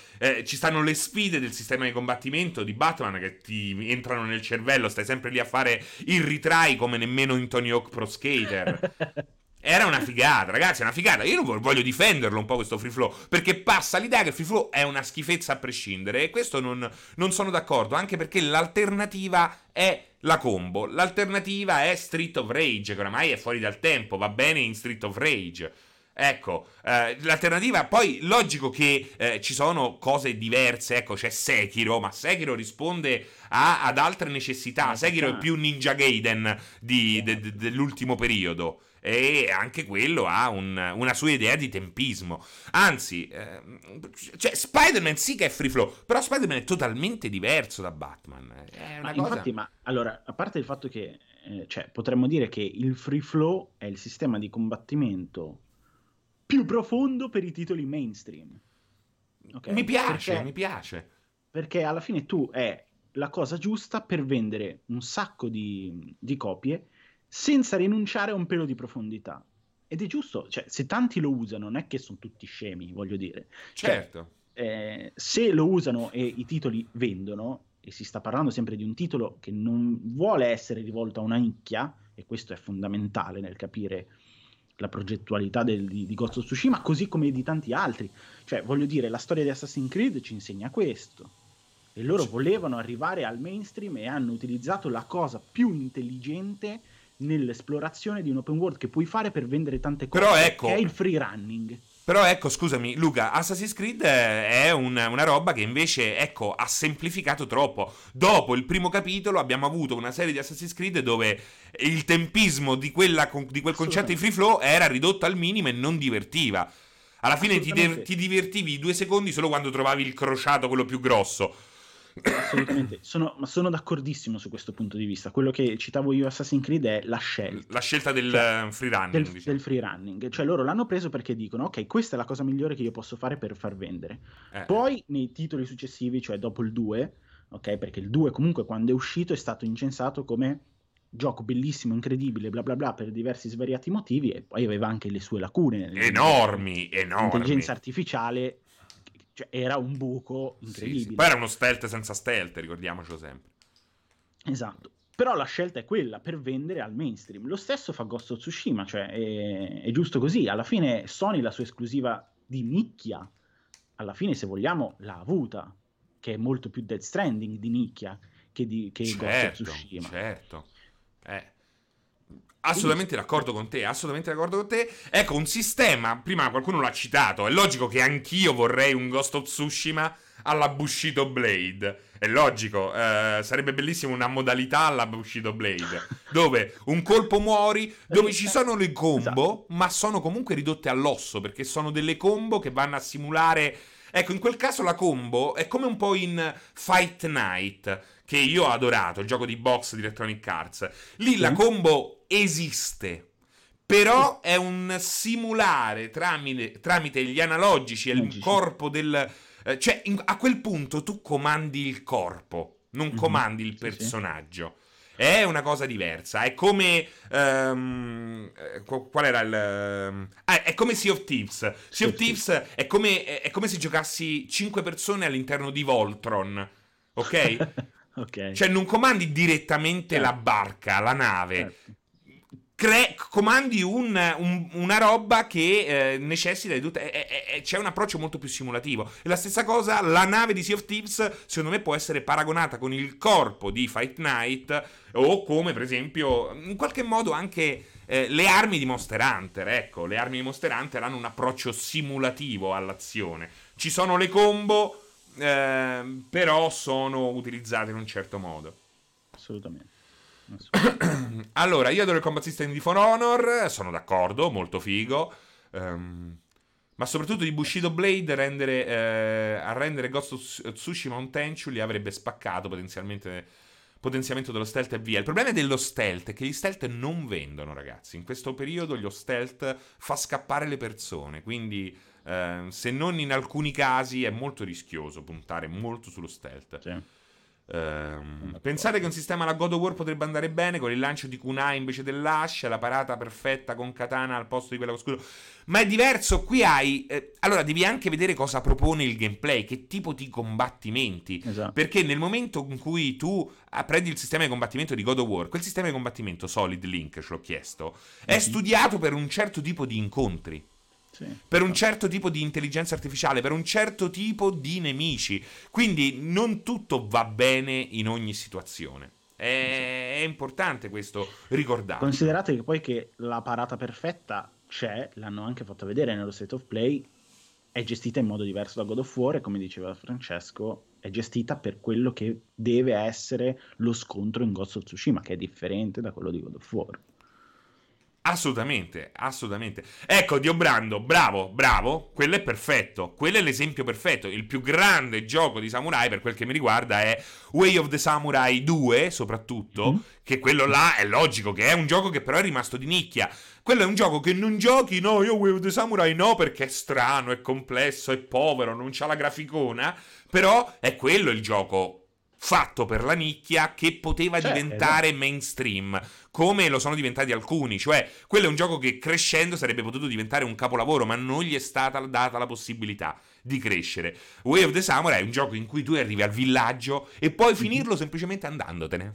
ci stanno le sfide del sistema di combattimento di Batman che ti entrano nel cervello. Stai sempre lì a fare il retry come nemmeno in Tony Hawk Pro Skater. Era una figata, ragazzi, è una figata. Io voglio difenderlo un po' questo free flow, perché passa l'idea che il free flow è una schifezza a prescindere, e questo non sono d'accordo, anche perché l'alternativa è la combo. L'alternativa è Street of Rage, che oramai è fuori dal tempo, va bene in Street of Rage. Ecco, l'alternativa, poi logico che ci sono cose diverse, ecco, c'è Sekiro, ma Sekiro risponde ad altre necessità. Sekiro è più Ninja Gaiden dell'ultimo periodo. E anche quello ha una sua idea di tempismo. Anzi, cioè Spider-Man sì che è free flow, però Spider-Man è totalmente diverso da Batman. È una cosa... Infatti, allora, a parte il fatto che potremmo dire che il free flow è il sistema di combattimento più profondo per i titoli mainstream. Okay? Mi piace. Perché alla fine tu è la cosa giusta per vendere un sacco di copie senza rinunciare a un pelo di profondità. Ed è giusto, cioè, se tanti lo usano, non è che sono tutti scemi, voglio dire. Certo. Cioè, se lo usano e i titoli vendono, e si sta parlando sempre di un titolo che non vuole essere rivolto a una nicchia, e questo è fondamentale nel capire la progettualità di Ghost of Tsushima, così come di tanti altri. Cioè, voglio dire, la storia di Assassin's Creed ci insegna questo. E loro volevano arrivare al mainstream e hanno utilizzato la cosa più intelligente nell'esplorazione di un open world che puoi fare per vendere tante cose, però ecco, che è il free running. Però ecco, scusami Luca, Assassin's Creed è una roba che invece, ecco, ha semplificato troppo. Dopo il primo capitolo abbiamo avuto una serie di Assassin's Creed dove il tempismo di quel concetto di free flow era ridotto al minimo e non divertiva. Alla fine ti divertivi 2 secondi solo quando trovavi il crociato, quello più grosso. Assolutamente, sono d'accordissimo su questo punto di vista. Quello che citavo io, Assassin's Creed, è la scelta del, cioè, free running, del free running. Cioè loro l'hanno preso perché dicono ok, questa è la cosa migliore che io posso fare per far vendere. Poi nei titoli successivi, cioè dopo il 2, ok, perché il 2 comunque quando è uscito è stato incensato come gioco bellissimo, incredibile, bla bla bla, per diversi svariati motivi, e poi aveva anche le sue lacune enormi. Intelligenza artificiale, cioè era un buco incredibile. Sì. Poi era uno stealth senza stealth, ricordiamocelo sempre. Esatto. Però la scelta è quella, per vendere al mainstream. Lo stesso fa Ghost of Tsushima, cioè è giusto così. Alla fine Sony la sua esclusiva di nicchia, alla fine se vogliamo, l'ha avuta, che è molto più Death Stranding di nicchia che Ghost of Tsushima. Certo. Assolutamente d'accordo con te, Ecco, un sistema, prima qualcuno l'ha citato, è logico che anch'io vorrei un Ghost of Tsushima alla Bushido Blade. È logico, sarebbe bellissimo una modalità alla Bushido Blade, dove un colpo muori, dove ci sono le combo, ma sono comunque ridotte all'osso, perché sono delle combo che vanno a simulare... Ecco, in quel caso la combo è come un po' in Fight Night, che io ho adorato, il gioco di box di Electronic Arts. Lì la combo esiste, però è un simulare tramite gli analogici e il corpo del... cioè, a quel punto tu comandi il corpo, non comandi il personaggio. È una cosa diversa, è come qual era il... è come Sea of Thieves. Sea of Thieves è come se giocassi 5 persone all'interno di Voltron, ok? Cioè non comandi direttamente la barca, la nave, comandi una roba che necessita di tutta. C'è un approccio molto più simulativo. E la stessa cosa, la nave di Sea of Thieves, secondo me, può essere paragonata con il corpo di Fight Night, o come, per esempio, in qualche modo anche le armi di Monster Hunter. Ecco, le armi di Monster Hunter hanno un approccio simulativo all'azione. Ci sono le combo, però sono utilizzate in un certo modo. Assolutamente. Allora, io adoro il combat system di For Honor, sono d'accordo, molto figo, ma soprattutto di Bushido Blade a rendere Ghost of Tsushima un Tenchu li avrebbe spaccato potenzialmente. Potenziamento dello stealth e via. Il problema è dello stealth è che gli stealth non vendono, ragazzi. In questo periodo lo stealth fa scappare le persone, quindi se non in alcuni casi è molto rischioso puntare molto sullo stealth. Sì. Pensate che un sistema alla God of War potrebbe andare bene, con il lancio di kunai invece dell'ascia, la parata perfetta con katana al posto di quella con scudo. Ma è diverso, qui hai allora devi anche vedere cosa propone il gameplay, che tipo di combattimenti, esatto. Perché nel momento in cui tu prendi il sistema di combattimento di God of War, quel sistema di combattimento Solid Link, ce l'ho chiesto, è studiato per un certo tipo di incontri. Sì, per un certo tipo di intelligenza artificiale, per un certo tipo di nemici. Quindi non tutto va bene in ogni situazione. È importante questo ricordare. Considerate che poi che la parata perfetta c'è, l'hanno anche fatto vedere nello State of Play, è gestita in modo diverso da God of War e, come diceva Francesco, è gestita per quello che deve essere lo scontro in Ghost of Tsushima, che è differente da quello di God of War. Assolutamente, assolutamente. Ecco, Dio Brando, bravo, quello è perfetto, quello è l'esempio perfetto. Il più grande gioco di samurai, per quel che mi riguarda, è Way of the Samurai 2, soprattutto, che quello là è logico, che è un gioco che però è rimasto di nicchia. Quello è un gioco che non giochi, no, io Way of the Samurai no, perché è strano, è complesso, è povero, non c'ha la graficona, però è quello il gioco fatto per la nicchia, che poteva diventare mainstream, come lo sono diventati alcuni. Cioè, quello è un gioco che crescendo sarebbe potuto diventare un capolavoro, ma non gli è stata data la possibilità di crescere. Way of the Samurai è un gioco in cui tu arrivi al villaggio e puoi finirlo semplicemente andandotene.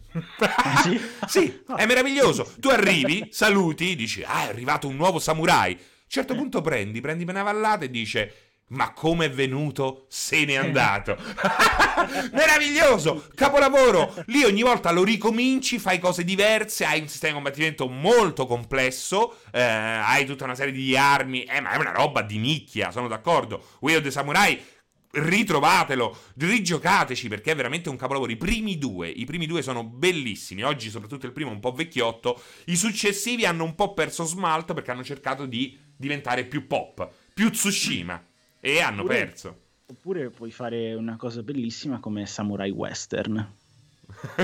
Sì, è meraviglioso. Tu arrivi, saluti, dici, è arrivato un nuovo samurai. A un certo punto prendi una vallata e dice... ma come è venuto, se n'è andato. Meraviglioso, capolavoro. Lì ogni volta lo ricominci, fai cose diverse, hai un sistema di combattimento molto complesso, hai tutta una serie di armi, ma è una roba di nicchia, sono d'accordo. Way of the Samurai, ritrovatelo, rigiocateci, perché è veramente un capolavoro. I primi due sono bellissimi. Oggi soprattutto il primo è un po' vecchiotto, i successivi hanno un po' perso smalto perché hanno cercato di diventare più pop, più Tsushima, e hanno perso. Oppure puoi fare una cosa bellissima come Samurai Western.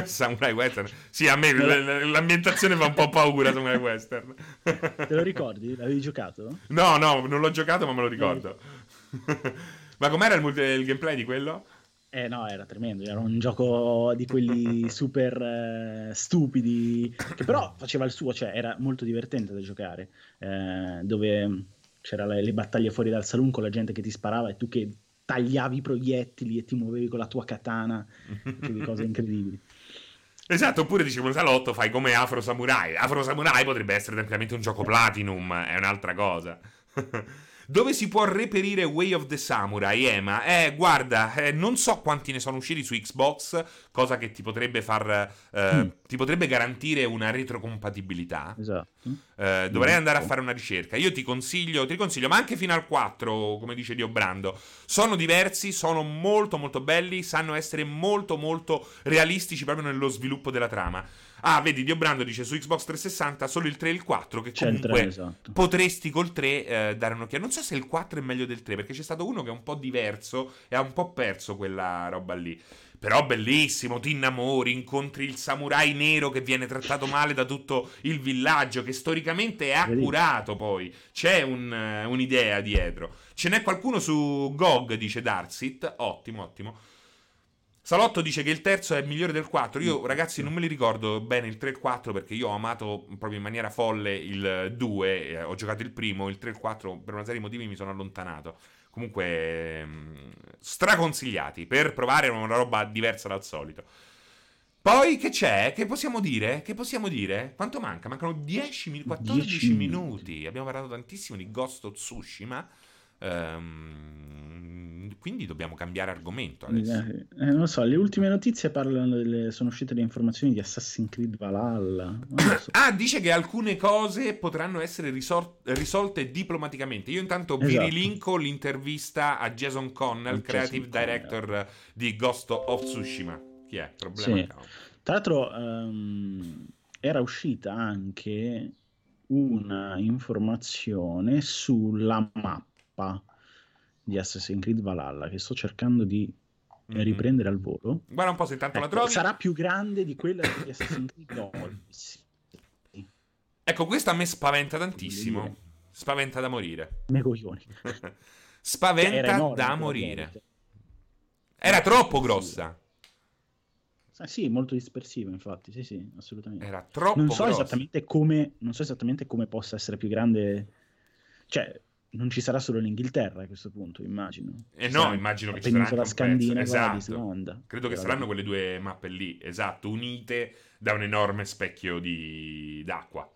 Samurai Western? Sì, a me l'ambientazione fa un po' paura. Samurai Western. Te lo ricordi? L'avevi giocato? No, non l'ho giocato, ma me lo ricordo. Ma com'era il gameplay di quello? No, era tremendo, era un gioco di quelli super stupidi, che però faceva il suo, cioè era molto divertente da giocare, dove... c'era le battaglie fuori dal saloon con la gente che ti sparava e tu che tagliavi i proiettili e ti muovevi con la tua katana, cose incredibili. Esatto, oppure dicevo il salotto, fai come Afro Samurai. Afro Samurai potrebbe essere tranquillamente un gioco Platinum, è un'altra cosa. Dove si può reperire Way of the Samurai, Ema? Guarda, non so quanti ne sono usciti su Xbox, cosa che ti potrebbe far ti potrebbe garantire una retrocompatibilità. Esatto. Dovrei andare a fare una ricerca. Io ti consiglio, ma anche fino al 4, come dice Dio Brando. Sono diversi, sono molto molto belli, sanno essere molto molto realistici proprio nello sviluppo della trama. Ah, vedi, Dio Brando dice su Xbox 360 solo il 3 e il 4, che c'è comunque 3, esatto. Potresti col 3 dare un'occhiata. Non so se il 4 è meglio del 3, perché c'è stato uno che è un po' diverso e ha un po' perso quella roba lì. Però bellissimo, ti innamori, incontri il samurai nero che viene trattato male da tutto il villaggio, che storicamente è accurato poi. C'è un'idea dietro. Ce n'è qualcuno su GOG, dice Darsit. Ottimo. Salotto dice che il terzo è migliore del 4. Io, ragazzi, non me li ricordo bene il 3 e il 4, perché io ho amato proprio in maniera folle il 2, ho giocato il primo, il 3 e il 4 per una serie di motivi mi sono allontanato. Comunque straconsigliati per provare una roba diversa dal solito. Poi che c'è? Che possiamo dire? Che possiamo dire? Quanto manca? Mancano 14 minuti. Abbiamo parlato tantissimo di Ghost of Tsushima. Quindi dobbiamo cambiare argomento adesso. Non lo so, le ultime notizie parlano delle, sono uscite le informazioni di Assassin's Creed Valhalla. So. Ah, dice che alcune cose potranno essere risolte diplomaticamente. Io intanto vi rilinko l'intervista a Jason Connell, creative director di Ghost of Tsushima. Chi è? Problema sì. Tra l'altro era uscita anche una informazione sulla mappa di Assassin's Creed Valhalla che sto cercando di riprendere al volo. Guarda un po' se intanto la trovi. Sarà più grande di quella di Assassin's Creed Odyssey. Ecco, questa a me spaventa tantissimo. Spaventa da morire. Me coglioni. Spaventa enorme, da morire. Era troppo grossa. Ah, sì, molto dispersiva, infatti. Sì, sì, assolutamente. Era troppo grossa. Esattamente come, non so esattamente come possa essere più grande. Cioè, non ci sarà solo l'Inghilterra a questo punto, immagino. E no, immagino che ci sarà anche la Scandinavia, esatto. L'Islanda. Credo che saranno quelle due mappe lì, esatto, unite da un enorme specchio d'acqua.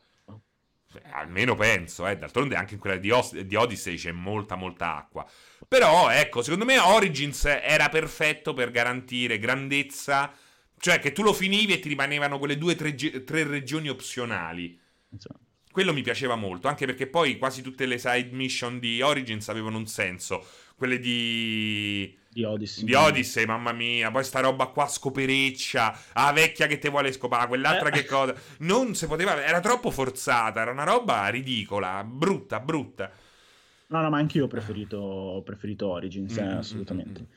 Almeno penso, d'altronde anche in quella di Odyssey c'è molta acqua. Però, ecco, secondo me Origins era perfetto per garantire grandezza, cioè che tu lo finivi e ti rimanevano quelle due tre regioni opzionali. Esatto. Quello mi piaceva molto, anche perché poi quasi tutte le side mission di Origins avevano un senso. Quelle di Odyssey, mamma mia, poi sta roba qua scopereccia, vecchia che te vuole scopare, quell'altra che cosa. Non si poteva, era troppo forzata, era una roba ridicola, brutta. No, ma anch'io ho preferito Origins, assolutamente.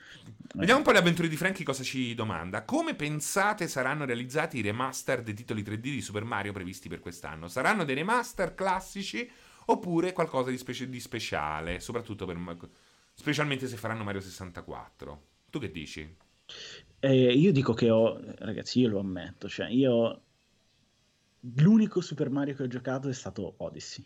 Vediamo un po' le avventure di Frankie cosa ci domanda. Come pensate saranno realizzati i remaster dei titoli 3D di Super Mario previsti per quest'anno? Saranno dei remaster classici oppure qualcosa di speciale? Soprattutto specialmente se faranno Mario 64. Tu che dici? Io dico che ragazzi, io lo ammetto, cioè l'unico Super Mario che ho giocato è stato Odyssey.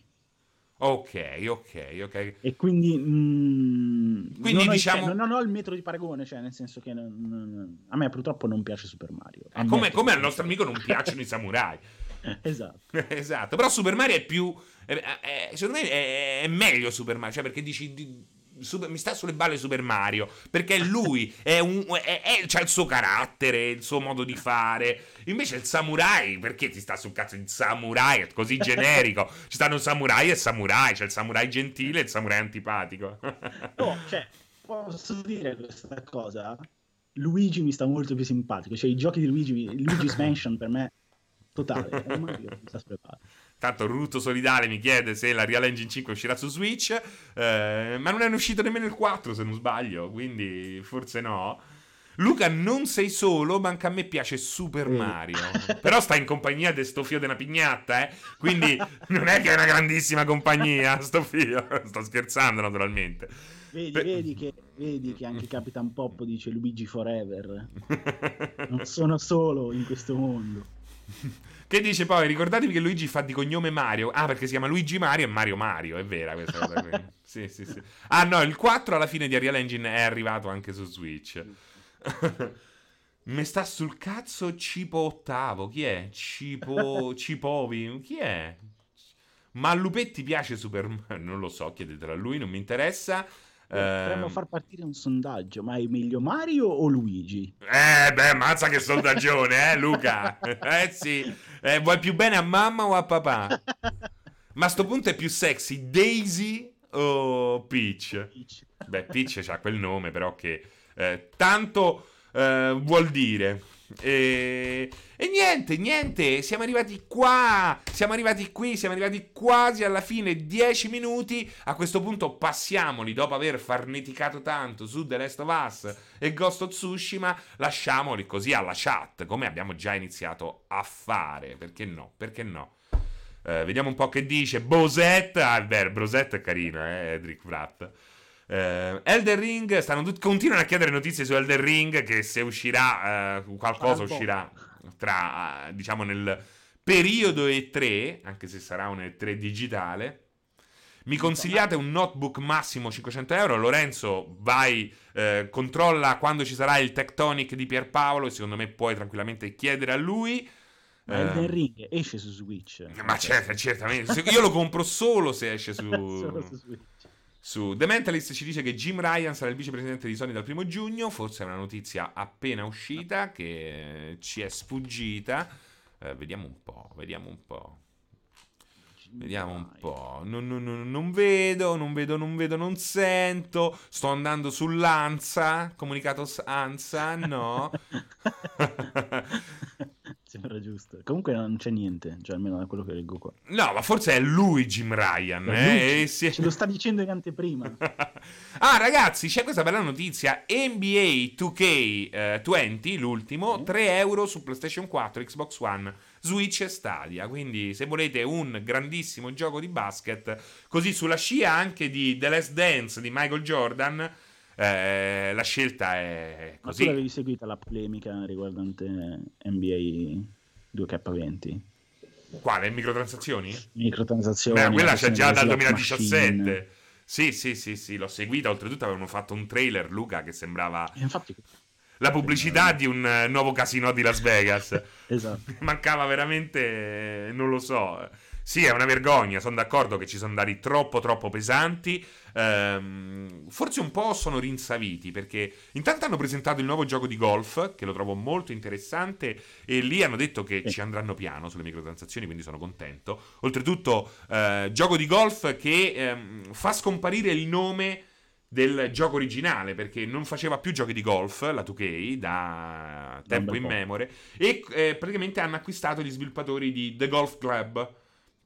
Ok. E quindi diciamo non ho il metro di paragone, cioè nel senso che a me purtroppo non piace Super Mario. Come al nostro amico non piacciono i samurai. Esatto. Però Super Mario è più secondo me è meglio Super Mario, cioè perché dici mi sta sulle balle Super Mario, perché lui c'ha il suo carattere, il suo modo di fare. Invece il samurai, perché ti sta sul cazzo il samurai? È così generico. Ci stanno samurai e samurai, c'è il samurai gentile e il samurai antipatico. No, cioè, posso dire questa cosa? Luigi mi sta molto più simpatico, cioè i giochi di Luigi's Mansion per me totale, è Mario mi sta sprecando. Tanto Ruto Solidale mi chiede se la Real Engine 5 uscirà su Switch, ma non è uscito nemmeno il 4 se non sbaglio, quindi forse no. Luca, non sei solo, ma anche a me piace Super Mario. Però sta in compagnia di sto fio della pignatta, quindi non è che è una grandissima compagnia sto fio, sto scherzando naturalmente. Vedi che anche Capitan Pop dice Luigi Forever, non sono solo in questo mondo. Che dice poi, ricordatevi che Luigi fa di cognome Mario, perché si chiama Luigi Mario e Mario, è vera questa cosa qui. Sì. Il 4 alla fine di Unreal Engine è arrivato anche su Switch. Me sta sul cazzo Cipo Ottavo, chi è? Cipovi, chi è? Ma a Lupetti piace Super Mario? Non lo so, chiedetelo a lui, non mi interessa. Potremmo far partire un sondaggio, ma è meglio Mario o Luigi? Mazza che sondaggione, Luca? Sì, vuoi più bene a mamma o a papà? Ma a sto punto è più sexy Daisy o Peach? Beh, Peach c'ha quel nome però che tanto vuol dire. E niente, siamo arrivati quasi alla fine, 10 minuti. A questo punto passiamoli, dopo aver farneticato tanto su The Last of Us e Ghost of Tsushima, lasciamoli così alla chat, come abbiamo già iniziato a fare, perché no? Vediamo un po' che dice Bosette, Brosette è carina, Edric Pratt. Elden Ring, continuano a chiedere notizie su Elden Ring, che se uscirà qualcosa uscirà tra diciamo nel periodo E3, anche se sarà un E3 digitale. Mi consigliate un notebook massimo €500? Lorenzo, vai, controlla quando ci sarà il Tectonic di Pierpaolo, e secondo me puoi tranquillamente chiedere a lui. Ma Elden Ring esce su Switch? Ma certo, certamente. Io lo compro solo se esce su, solo su Switch. Su The Mentalist ci dice che Jim Ryan sarà il vicepresidente di Sony dal 1 giugno. Forse è una notizia appena uscita che ci è sfuggita. Vediamo un po'. Non vedo, non sento. Sto andando sull'ANSA. Comunicato ANSA, no. Sembra giusto. Comunque non c'è niente, cioè almeno da quello che leggo qua. No, ma forse è lui Jim Ryan. Lui ce lo sta dicendo in anteprima. Ah, ragazzi, c'è questa bella notizia. NBA 2K20, l'ultimo, €3 su PlayStation 4, Xbox One, Switch e Stadia. Quindi se volete un grandissimo gioco di basket, così sulla scia anche di The Last Dance di Michael Jordan, la scelta è così. Ma tu l'avevi seguita la polemica riguardante NBA 2K20? Quale? Microtransazioni? Beh, quella c'è già dal 2017 machine. Sì, l'ho seguita. Oltretutto avevano fatto un trailer, Luca, che sembrava infatti la pubblicità di un nuovo casino di Las Vegas. Esatto. Mancava veramente, non lo so. Sì, è una vergogna, sono d'accordo che ci sono andati troppo pesanti. Forse un po' sono rinsaviti, perché intanto hanno presentato il nuovo gioco di golf, che lo trovo molto interessante, e lì hanno detto che ci andranno piano sulle microtransazioni, quindi sono contento. Oltretutto, gioco di golf che fa scomparire il nome del gioco originale, perché non faceva più giochi di golf la 2K da tempo immemore, e praticamente hanno acquistato gli sviluppatori di The Golf Club,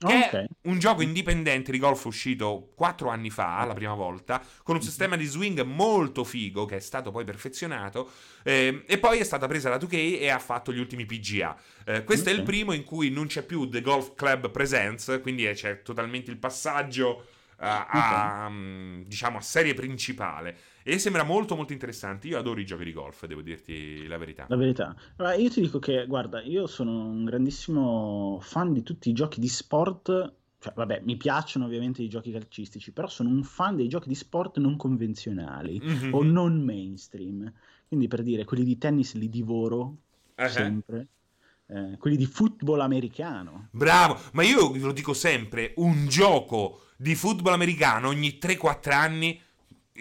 che è un gioco indipendente di golf uscito 4 anni fa, la prima volta, con un sistema di swing molto figo che è stato poi perfezionato, e poi è stata presa la 2K e ha fatto gli ultimi PGA. Questo è il primo in cui non c'è più The Golf Club Presents, quindi c'è totalmente il passaggio diciamo a serie principale, e sembra molto interessante. Io adoro i giochi di golf, devo dirti la verità. Allora, io ti dico che, guarda, io sono un grandissimo fan di tutti i giochi di sport, cioè vabbè, mi piacciono ovviamente i giochi calcistici, però sono un fan dei giochi di sport non convenzionali o non mainstream, quindi per dire, quelli di tennis li divoro sempre. Quelli di football americano. Bravo, ma io lo dico sempre, un gioco di football americano ogni 3-4 anni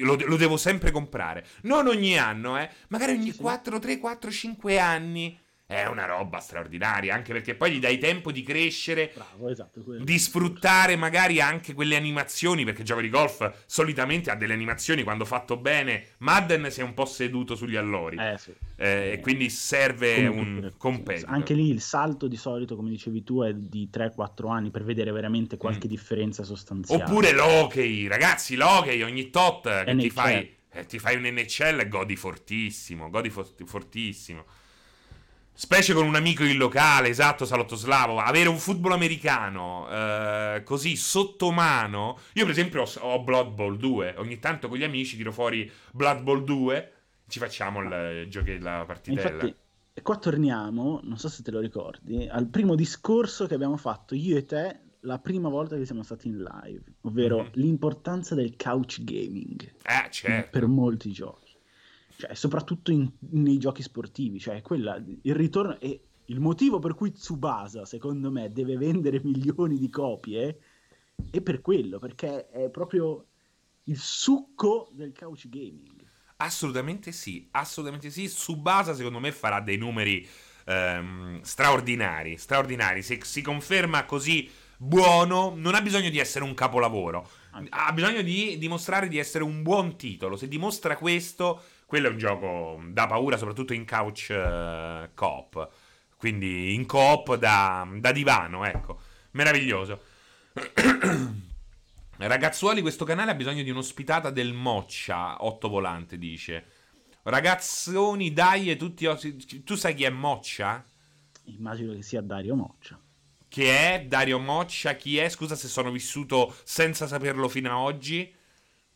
lo devo sempre comprare. Non ogni anno, magari ogni 3-4-5 anni. È una roba straordinaria, anche perché poi gli dai tempo di crescere. Bravo, esatto, di sfruttare magari anche quelle animazioni, perché il gioco di golf solitamente ha delle animazioni quando fatto bene. Madden si è un po' seduto sugli allori, sì. E quindi serve un competitor. Anche lì il salto di solito, come dicevi tu, è di 3-4 anni per vedere veramente qualche differenza sostanziale. Oppure l'hockey, ragazzi, l'hockey ogni tot che ti fai un NHL e godi fortissimo. Specie con un amico in locale, esatto, Salotto Slavo. Avere un football americano così sotto mano. Io per esempio ho Blood Bowl 2. Ogni tanto con gli amici tiro fuori Blood Bowl 2, ci facciamo la partitella. Infatti, qua torniamo, non so se te lo ricordi, al primo discorso che abbiamo fatto io e te la prima volta che siamo stati in live, ovvero l'importanza del couch gaming certo. per molti giochi. Cioè, soprattutto nei giochi sportivi, cioè il ritorno e il motivo per cui Tsubasa, secondo me, deve vendere milioni di copie è per quello, perché è proprio il succo del couch gaming. Assolutamente sì. Tsubasa, secondo me, farà dei numeri straordinari. Se si conferma così buono, non ha bisogno di essere un capolavoro, ha bisogno di dimostrare di essere un buon titolo. Se dimostra questo, quello è un gioco da paura, soprattutto in couch coop, quindi in coop da divano, ecco, meraviglioso. Ragazzuoli, questo canale ha bisogno di un'ospitata del Moccia, 8 volante dice. Ragazzoni, dai, tu sai chi è Moccia? Immagino che sia Dario Moccia. Che è? Dario Moccia, chi è? Scusa se sono vissuto senza saperlo fino a oggi.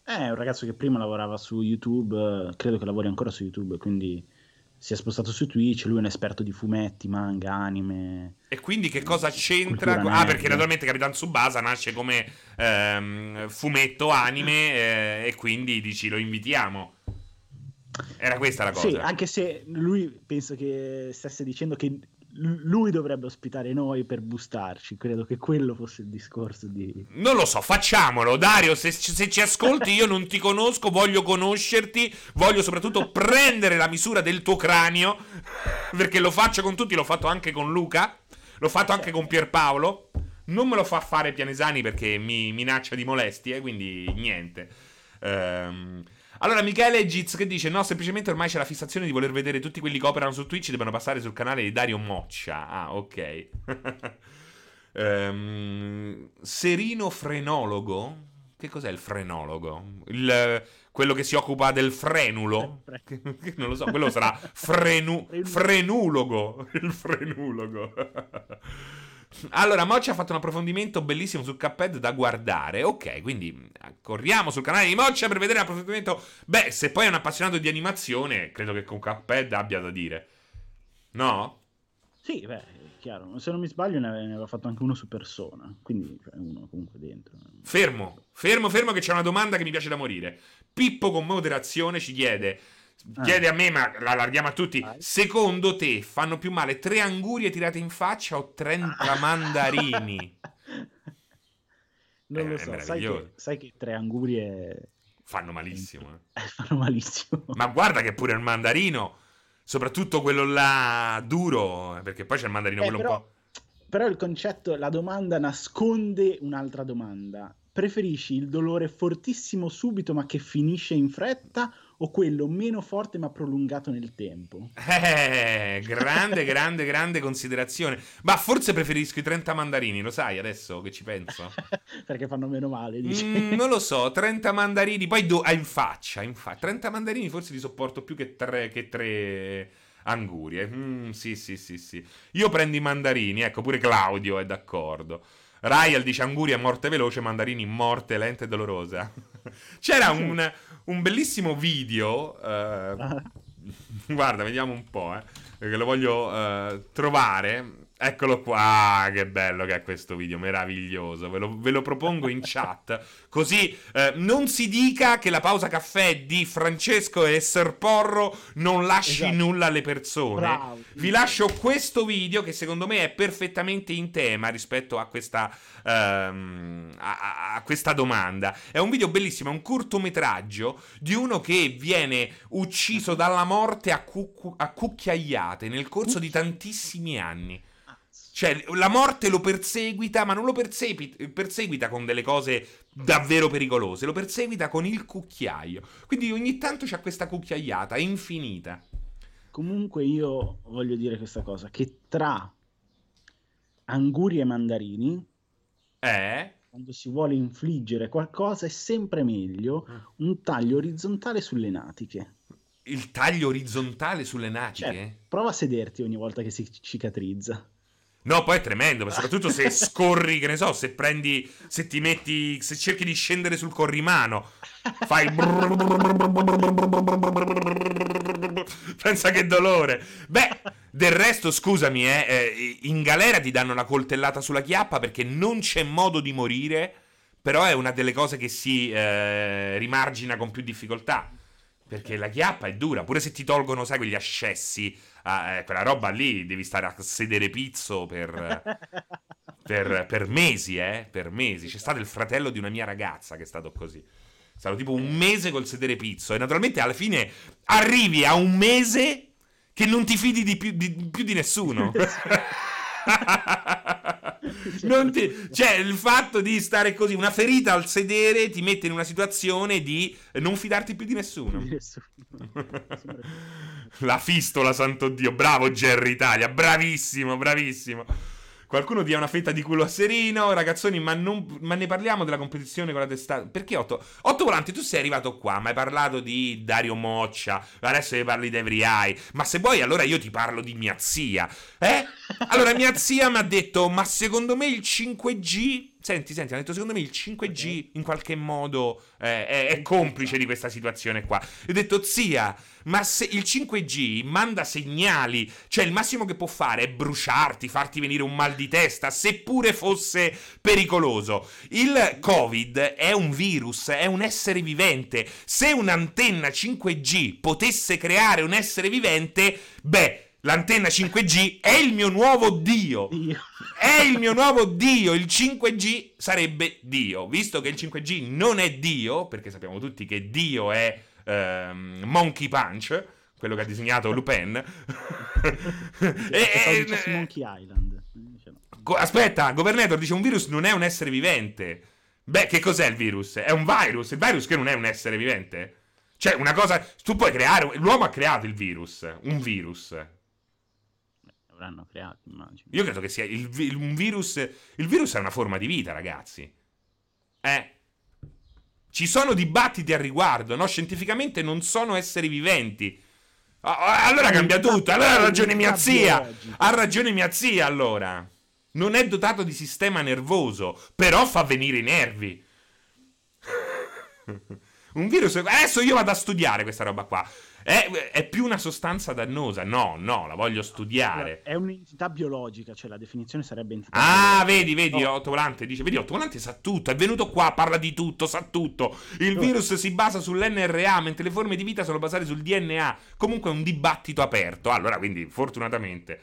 È un ragazzo che prima lavorava su YouTube, credo che lavori ancora su YouTube, quindi si è spostato su Twitch, lui è un esperto di fumetti, manga, anime. E quindi che cosa c'entra? Ah, perché naturalmente Capitan Tsubasa nasce come fumetto, anime, e quindi dici lo invitiamo. Era questa la cosa. Sì, anche se lui penso che stesse dicendo che lui dovrebbe ospitare noi per bustarci, credo che quello fosse il discorso di... Non lo so, facciamolo Dario, se ci ascolti, io non ti conosco, voglio conoscerti, voglio soprattutto prendere la misura del tuo cranio, perché lo faccio con tutti, l'ho fatto anche con Luca, l'ho fatto anche con Pierpaolo, non me lo fa fare Pianesani perché mi minaccia di molestie, quindi niente. Allora Michele Giz che dice: no, semplicemente ormai c'è la fissazione di voler vedere tutti quelli che operano su Twitch, devono passare sul canale di Dario Moccia. Ah, ok. Serino frenologo. Che cos'è il frenologo? Quello che si occupa del frenulo? Non lo so, quello sarà frenulogo. Il frenulogo. Allora, Moccia ha fatto un approfondimento bellissimo su Cuphead da guardare. Ok, quindi corriamo sul canale di Moccia per vedere l'approfondimento. Beh, se poi è un appassionato di animazione, credo che con Cuphead abbia da dire. No? Sì, beh, è chiaro. Se non mi sbaglio ne aveva fatto anche uno su Persona. Quindi cioè, uno comunque dentro. Fermo che c'è una domanda che mi piace da morire. Pippo con moderazione ci chiede a me, ma la allarghiamo a tutti: secondo te fanno più male 3 angurie tirate in faccia o 30 mandarini? Non lo so, sai che 3 angurie fanno malissimo, fanno malissimo. Ma guarda che pure il mandarino, soprattutto quello là duro, perché poi c'è il mandarino quello però, un po'. Però il concetto, la domanda nasconde un'altra domanda. Preferisci il dolore fortissimo subito ma che finisce in fretta, o quello meno forte ma prolungato nel tempo? Grande considerazione. Ma forse preferisco i 30 mandarini, lo sai adesso che ci penso? Perché fanno meno male, dici? Non lo so, 30 mandarini, poi in faccia. 30 mandarini forse li sopporto più che 3 angurie. Sì. Io prendo i mandarini, ecco, pure Claudio è d'accordo. Raial dice anguria morte veloce, mandarini morte lenta e dolorosa. C'era un bellissimo video, guarda, vediamo un po', perché lo voglio trovare. Eccolo qua, che bello che è questo video, meraviglioso, ve lo propongo in chat. Così non si dica che la pausa caffè di Francesco e Ser Porro non lasci nulla alle persone. Bravo. Vi lascio questo video che secondo me è perfettamente in tema rispetto a questa, a questa domanda. È un video bellissimo, è un cortometraggio di uno che viene ucciso dalla morte a cucchiaiate nel corso di tantissimi anni. Cioè, la morte lo perseguita, ma non lo perseguita con delle cose davvero pericolose, lo perseguita con il cucchiaio. Quindi ogni tanto c'è questa cucchiaiata infinita. Comunque io voglio dire questa cosa, che tra angurie e mandarini, quando si vuole infliggere qualcosa, è sempre meglio un taglio orizzontale sulle natiche. Il taglio orizzontale sulle natiche? Cioè, prova a sederti ogni volta che si cicatrizza. No, poi è tremendo, soprattutto se scorri, che ne so, se cerchi di scendere sul corrimano, fai pensa che dolore. Beh, del resto, scusami, in galera ti danno una coltellata sulla chiappa perché non c'è modo di morire, però è una delle cose che si rimargina con più difficoltà, perché la chiappa è dura, pure se ti tolgono, sai, quegli ascessi. Quella roba lì devi stare a sedere pizzo per mesi, per mesi. C'è stato il fratello di una mia ragazza che è stato così, è stato tipo un mese col sedere pizzo, e naturalmente alla fine arrivi a un mese che non ti fidi più di nessuno. Cioè, il fatto di stare così, una ferita al sedere ti mette in una situazione di non fidarti più di nessuno. La fistola, santo Dio. Bravo Jerry Italia, bravissimo. Qualcuno dia una fetta di culo a Serino. Ragazzoni, ma ne parliamo della competizione con la testata? Perché Otto Volanti, tu sei arrivato qua, ma hai parlato di Dario Moccia, adesso ne parli di Every Eye. Ma se vuoi, allora io ti parlo di mia zia. Allora mia zia mi ha detto: ma secondo me il 5G Senti, hanno detto secondo me il 5G in qualche modo è complice di questa situazione qua. Ho detto zia, ma se il 5G manda segnali, cioè il massimo che può fare è bruciarti, farti venire un mal di testa, seppure fosse pericoloso. Il Covid è un virus, è un essere vivente. Se un'antenna 5G potesse creare un essere vivente, beh, l'antenna 5G è il mio nuovo Dio. È il mio nuovo Dio. Il 5G sarebbe Dio. Visto che il 5G non è Dio, perché sappiamo tutti che Dio è Monkey Punch, quello che ha disegnato Lupin. Monkey Island. Aspetta, Governator dice un virus non è un essere vivente. Beh, che cos'è il virus? È un virus. Il virus che non è un essere vivente. Cioè, una cosa... Tu puoi creare... L'uomo ha creato il virus. Un virus. L'hanno creato, immagino. Io credo che sia un virus. Il virus è una forma di vita, ragazzi. Ci sono dibattiti al riguardo, no? Scientificamente non sono esseri viventi. Allora cambia tutto. Allora ha ragione mia zia. Allora. Non è dotato di sistema nervoso, però fa venire i nervi. Un virus. Adesso io vado a studiare questa roba qua. È più una sostanza dannosa. No, la voglio studiare. È un'entità biologica, cioè la definizione sarebbe entità biologica. Vedi, no. Ottolante dice: vedi, Ottolante sa tutto, è venuto qua, parla di tutto, sa tutto. Il virus si basa sull'NRA, mentre le forme di vita sono basate sul DNA. Comunque è un dibattito aperto. Allora, quindi, fortunatamente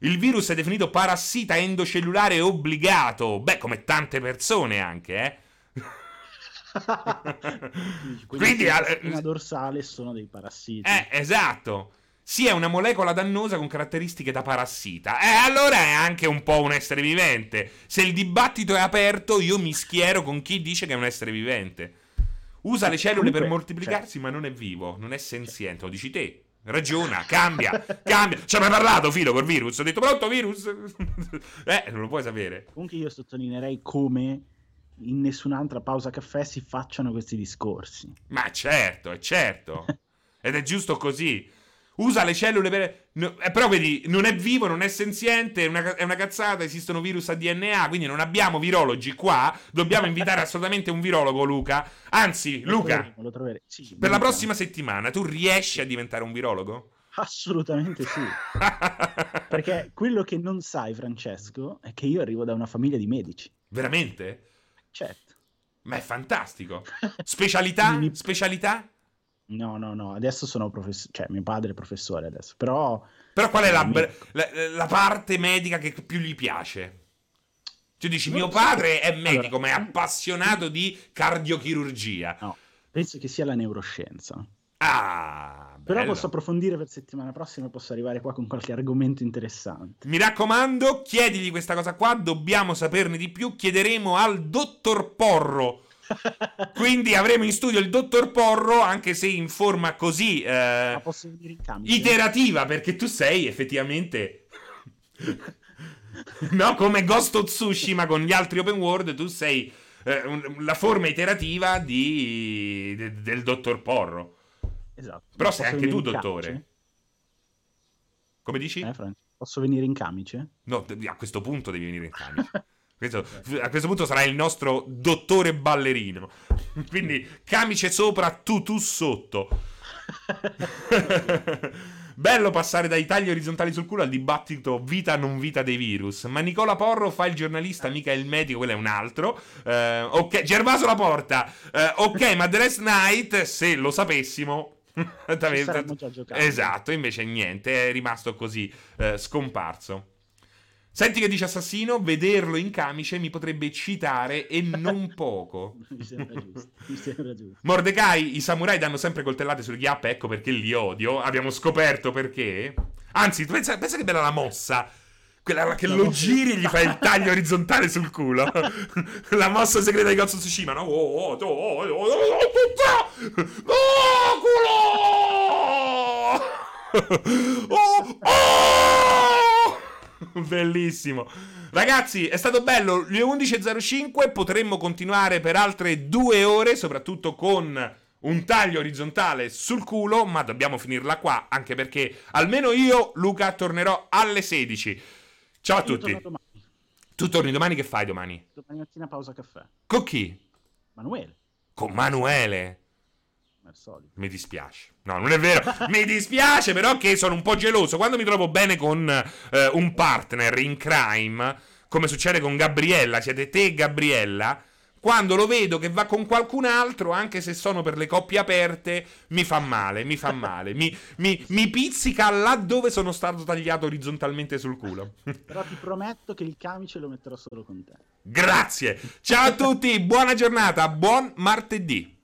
il virus è definito parassita endocellulare obbligato. Beh, come tante persone anche, quindi la dorsale sono dei parassiti. Esatto. Sì, è una molecola dannosa con caratteristiche da parassita. Allora è anche un po' un essere vivente. Se il dibattito è aperto, io mi schiero con chi dice che è un essere vivente. Usa le cellule per moltiplicarsi, ma non è vivo, non è senziente. Lo dici te. Ragiona, cambia. Ci hai mai parlato, Filo, col virus? Ho detto pronto virus. Non lo puoi sapere. Comunque io sottolineerei come in nessun'altra pausa caffè si facciano questi discorsi. Ma certo, è certo. Ed è giusto così. Usa le cellule per... No, però vedi, non è vivo, non è senziente, è una cazzata, esistono virus a DNA, quindi non abbiamo virologi qua, dobbiamo invitare assolutamente un virologo, Luca. Anzi, lo troveremo. Sì, per la prossima settimana, tu riesci a diventare un virologo? Assolutamente sì. Perché quello che non sai, Francesco, è che io arrivo da una famiglia di medici. Veramente? Certo. Ma è fantastico. Specialità? No, adesso sono professore, cioè mio padre è professore adesso, però qual è la parte medica che più gli piace? Tu dici mio padre è medico, ma è appassionato di cardiochirurgia. No, penso che sia la neuroscienza. Però bello. Posso approfondire per settimana prossima, posso arrivare qua con qualche argomento interessante. Mi raccomando, chiedigli questa cosa qua, dobbiamo saperne di più, chiederemo al dottor Porro. Quindi avremo in studio il dottor Porro, anche se in forma così iterativa, perché tu sei effettivamente no, come Ghost of Tsushima con gli altri open world, tu sei la forma iterativa del dottor Porro. Esatto. Però sei anche tu dottore. Come dici? Posso venire in camice? No, a questo punto devi venire in camice. A questo punto sarai il nostro dottore ballerino. Quindi camice sopra, tutù sotto. Bello passare dai tagli orizzontali sul culo al dibattito vita non vita dei virus. Ma Nicola Porro fa il giornalista, mica il medico, quello è un altro. Ok, Gervaso La Porta. Ok, ma The Last Night, se lo sapessimo... Esatto, invece niente, è rimasto così scomparso. Senti che dice Assassino, vederlo in camice mi potrebbe eccitare e non poco. Mi sembra giusto. Mordecai, i samurai danno sempre coltellate sulle chiappe, ecco perché li odio, abbiamo scoperto perché. Anzi, pensa che bella la mossa. Quella che lo giri e gli fai il taglio orizzontale sul culo. La mossa segreta di Ghost of Tsushima. No, culo! Bellissimo. Ragazzi, è stato bello. Le 11.05 potremmo continuare per altre 2 ore, soprattutto con... un taglio orizzontale sul culo, ma dobbiamo finirla qua, anche perché almeno io, Luca, tornerò alle 16. Ciao a tutti. Tu torni domani, che fai domani? Domani mattina pausa caffè. Con chi? Manuele. Con Manuele? Mi dispiace. No, non è vero. Mi dispiace, però, che sono un po' geloso. Quando mi trovo bene con un partner in crime, come succede con Gabriella, siete te e Gabriella, quando lo vedo che va con qualcun altro, anche se sono per le coppie aperte, mi fa male, mi fa male. Mi pizzica là dove sono stato tagliato orizzontalmente sul culo. Però ti prometto che il camice lo metterò solo con te. Grazie. Ciao a tutti, buona giornata, buon martedì.